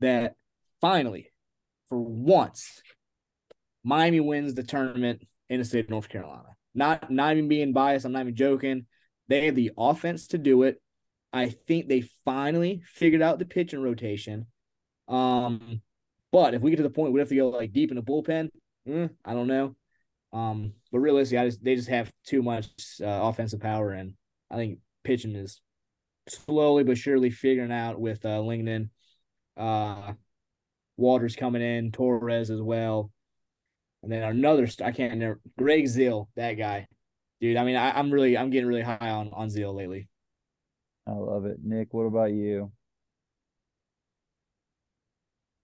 that finally, for once, Miami wins the tournament in the state of North Carolina. Not even being biased. I'm not even joking. They have the offense to do it. I think they finally figured out the pitching rotation. But if we get to the point we have to go like deep in the bullpen, I don't know. But realistically, they just have too much offensive power, and I think pitching is slowly but surely figuring out with Lingdon, Waters coming in, Torres as well, and then another. I can't remember Greg Zill, that guy. Dude, I mean, I'm getting really high on Zeal lately. I love it. Nick, what about you?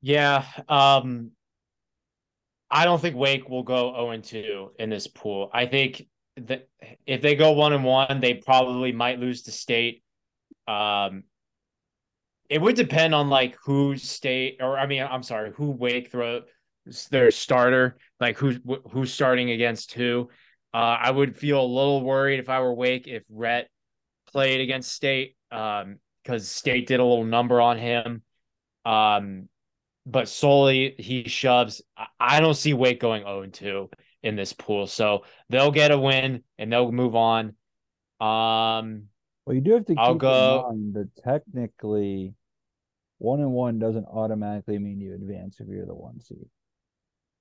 Yeah, I don't think Wake will go 0-2 in this pool. I think that if they go 1-1, they probably might lose to State. It would depend on like who Wake throws their starter, like who's starting against who. I would feel a little worried if I were Wake if Rhett played against State, because State did a little number on him. But solely he shoves. I don't see Wake going 0-2 in this pool, so they'll get a win and they'll move on. Well, you do have to keep in mind that technically 1-1 doesn't automatically mean you advance if you're the 1 seed.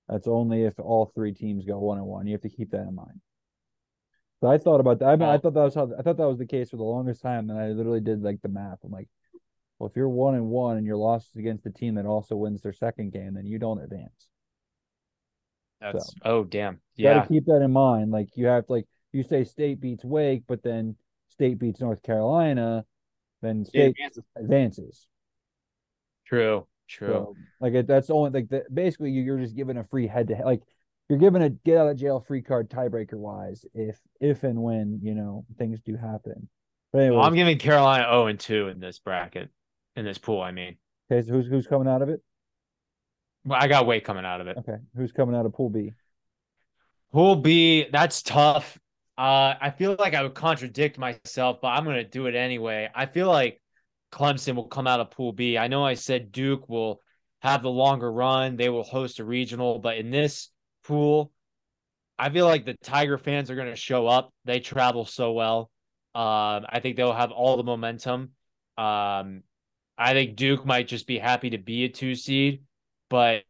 That's only if all three teams go 1-1. You have to keep that in mind. So I thought about that. I thought that was the case for the longest time. And I literally did like the math. I'm like, well, if you're 1-1 and your loss is against the team that also wins their second game, then you don't advance. That's damn. Yeah. You got to keep that in mind. Like you have you say State beats Wake, but then State beats North Carolina, then State advances. True. So, that's only basically you're just given a free head to head. Like you're given a get out of jail free card tiebreaker wise if and when, you know, things do happen. But anyway, I'm giving Carolina 0-2 in this bracket, in this pool. I mean, okay, so who's coming out of it? Well, I got Wake coming out of it. Okay, who's coming out of Pool B? Pool B, that's tough. I feel like I would contradict myself, but I'm gonna do it anyway. I feel like Clemson will come out of Pool B. I know I said Duke will have the longer run. They will host a regional, but in this pool, I feel like the Tiger fans are going to show up. They travel so well. I think they'll have all the momentum. I think Duke might just be happy to be a 2 seed. but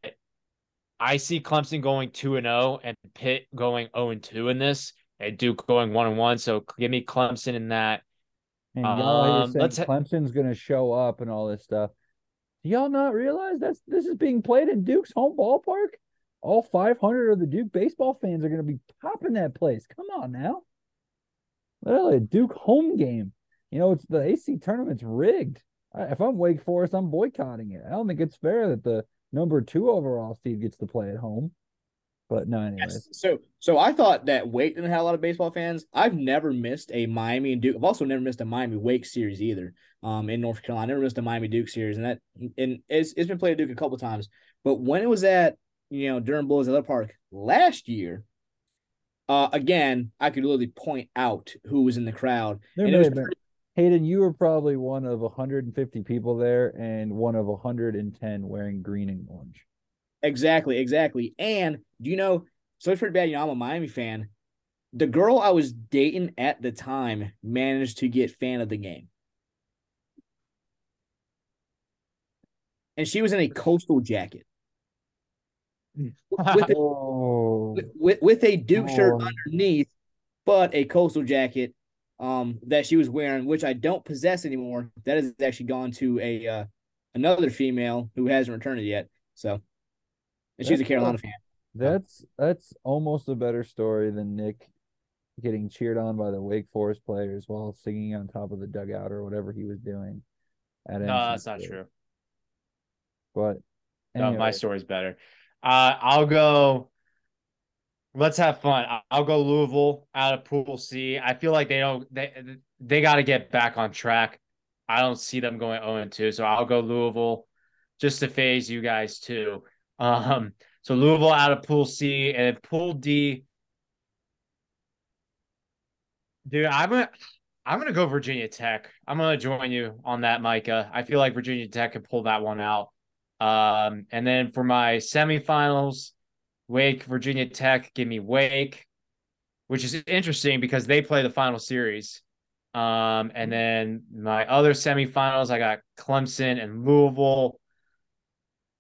I see Clemson going 2-0 and Pitt going 0-2 in this, and Duke going 1-1. So give me Clemson in that. And y'all Clemson's going to show up and all this stuff. Do y'all not realize that this is being played in Duke's home ballpark? All 500 of the Duke baseball fans are going to be popping that place. Come on now. Literally a Duke home game. You know, it's the ACC tournament's rigged. If I'm Wake Forest, I'm boycotting it. I don't think it's fair that the number 2 overall seed gets to play at home. But no, anyways. Yes. So I thought that Wake didn't have a lot of baseball fans. I've never missed a Miami and Duke. I've also never missed a Miami Wake series either. In North Carolina, I never missed a Miami Duke series, and it's been played at Duke a couple of times. But when it was at Durham Bulls Athletic Park last year, again I could literally point out who was in the crowd. Hayden, you were probably one of 150 people there, and one of 110 wearing green and orange. Exactly. And do you know? So it's pretty bad. I'm a Miami fan. The girl I was dating at the time managed to get fan of the game, and she was in a Coastal jacket with a Duke shirt underneath, but a Coastal jacket that she was wearing, which I don't possess anymore. That has actually gone to a another female who hasn't returned it yet. So. And she's a Carolina fan. That's almost a better story than Nick getting cheered on by the Wake Forest players while singing on top of the dugout or whatever he was doing. No, that's not true. But anyway. No, my story's better. I'll go. Let's have fun. I'll go Louisville out of Pool C. I feel like they got to get back on track. I don't see them going 0-2, so I'll go Louisville just to phase you guys too. So Louisville out of Pool C, and Pool D. Dude, I'm gonna go Virginia Tech. I'm gonna join you on that, Micah. I feel like Virginia Tech can pull that one out. And then for my semifinals, Wake, Virginia Tech, give me Wake, which is interesting because they play the final series. And then my other semifinals, I got Clemson and Louisville.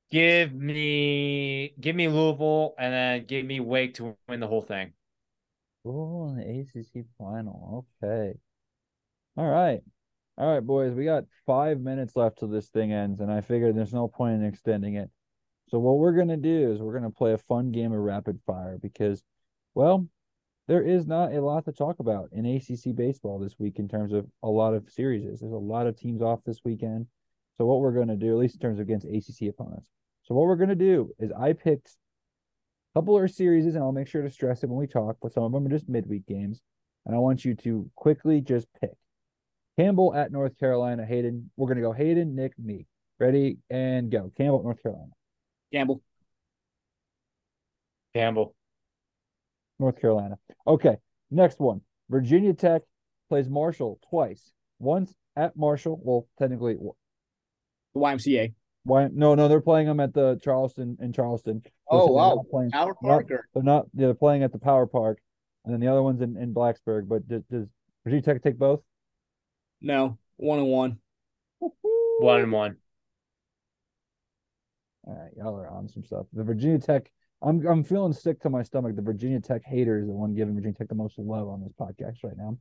Give me Louisville, and then give me Wake to win the whole thing. Oh, the ACC final. Okay. All right, boys. We got 5 minutes left till this thing ends, and I figured there's no point in extending it. So what we're going to do is we're going to play a fun game of rapid fire because, well, there is not a lot to talk about in ACC baseball this week in terms of a lot of series. There's a lot of teams off this weekend. So what we're going to do, at least in terms of against ACC opponents. So what we're going to do is I picked a couple of series, and I'll make sure to stress it when we talk, but some of them are just midweek games. And I want you to quickly just pick. Campbell at North Carolina, Hayden. We're going to go Hayden, Nick, me. Ready, and go. Campbell at North Carolina. Campbell. North Carolina. Okay, next one. Virginia Tech plays Marshall twice. Once at Marshall, well, technically YMCA. No, they're playing them at the Charleston. Oh, wow. Power Park? They're playing at the Power Park. And then the other one's in Blacksburg. But does Virginia Tech take both? No. 1-1. Woo-hoo. 1-1. All right. Y'all are on some stuff. The Virginia Tech, I'm feeling sick to my stomach. The Virginia Tech hater is the one giving Virginia Tech the most love on this podcast right now.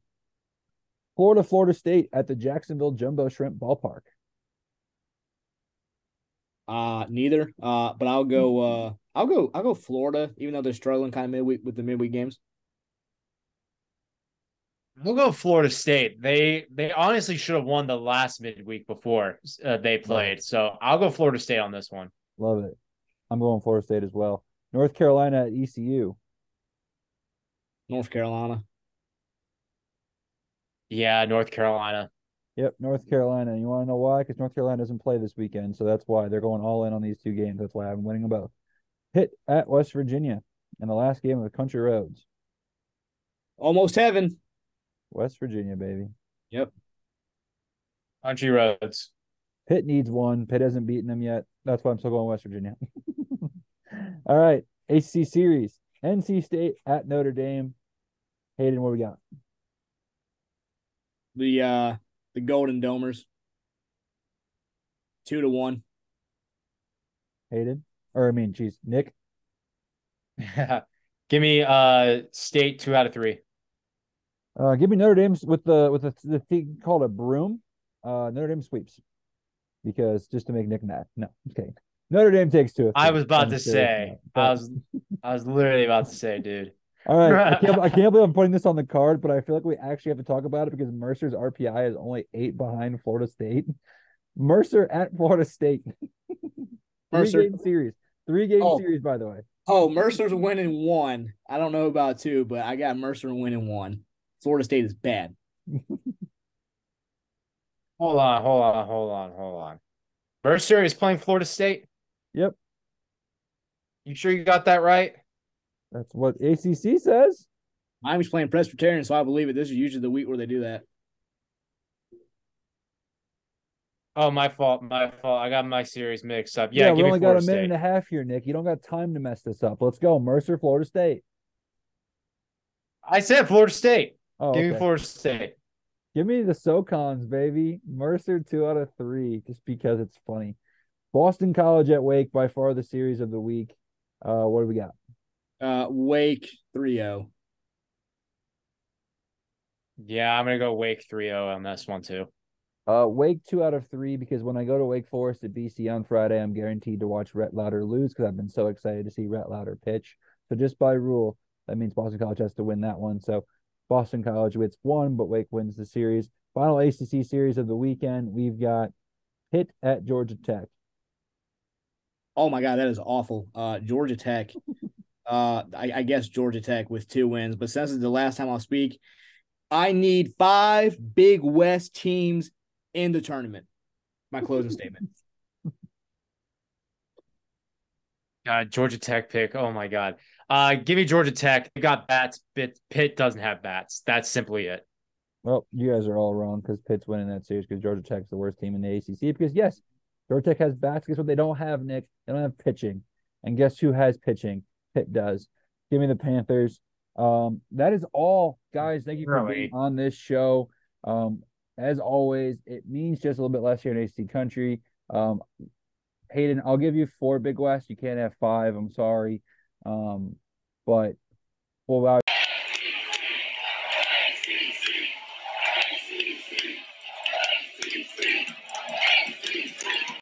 Florida State at the Jacksonville Jumbo Shrimp Ballpark. Neither. But I'll go. I'll go Florida, even though they're struggling kind of midweek with the midweek games. We'll go Florida State. They honestly should have won the last midweek before they played. So I'll go Florida State on this one. Love it. I'm going Florida State as well. North Carolina at ECU. North Carolina. Yeah, North Carolina. Yep, North Carolina. You want to know why? Because North Carolina doesn't play this weekend, so that's why they're going all in on these two games. That's why I'm winning them both. Pitt at West Virginia in the last game of the Country Roads. Almost heaven. West Virginia, baby. Yep. Country Roads. Pitt needs one. Pitt hasn't beaten them yet. That's why I'm still going West Virginia. All right, ACC series. NC State at Notre Dame. Hayden, what we got? The Golden Domers, 2-1. Hayden? Or, I mean, geez, Nick? Give me State 2 out of 3. Give me Notre Dame with the thing called a broom. Notre Dame sweeps. Because just to make Nick mad. No, okay. Notre Dame takes 2 of 3. I was about to say. I was literally about to say, dude. All right. I can't believe I'm putting this on the card, but I feel like we actually have to talk about it because Mercer's RPI is only 8 behind Florida State. Mercer at Florida State. Mercer. 3-game series. 3-game series, by the way. Oh, Mercer's winning 1. I don't know about 2, but I got Mercer winning 1. Florida State is bad. Hold on. Mercer is playing Florida State? Yep. You sure you got that right? That's what ACC says. Miami's playing Presbyterian, so I believe it. This is usually the week where they do that. Oh, my fault. I got my series mixed up. Yeah, we only got a minute and a half here, Nick. You don't got time to mess this up. Let's go. Mercer, Florida State. I said Florida State. Oh, give me Florida State. Give me the SoCons, baby. Mercer 2 out of 3, just because it's funny. Boston College at Wake, by far the series of the week. What do we got? Wake 3-0. Yeah, I'm going to go Wake 3-0 on this one, too. Wake 2 out of 3, because when I go to Wake Forest at BC on Friday, I'm guaranteed to watch Rhett Lauder lose because I've been so excited to see Rhett Lauder pitch. So just by rule, that means Boston College has to win that one. So Boston College wins 1, but Wake wins the series. Final ACC series of the weekend, we've got Pitt at Georgia Tech. Oh, my God, that is awful. Georgia Tech. I guess Georgia Tech with 2 wins, but since it's the last time I'll speak, I need 5 Big West teams in the tournament. My closing statement. God, Georgia Tech pick. Oh my God. Give me Georgia Tech. They got bats. Pitt doesn't have bats. That's simply it. Well, you guys are all wrong because Pitt's winning that series because Georgia Tech's the worst team in the ACC. Because yes, Georgia Tech has bats. Guess what? They don't have, Nick. They don't have pitching. And guess who has pitching? Pitt does. Give me the Panthers. That is all, guys. Thank you for being on this show. As always, it means just a little bit less here in ACC country. Hayden, I'll give you 4 Big West. You can't have 5. I'm sorry. But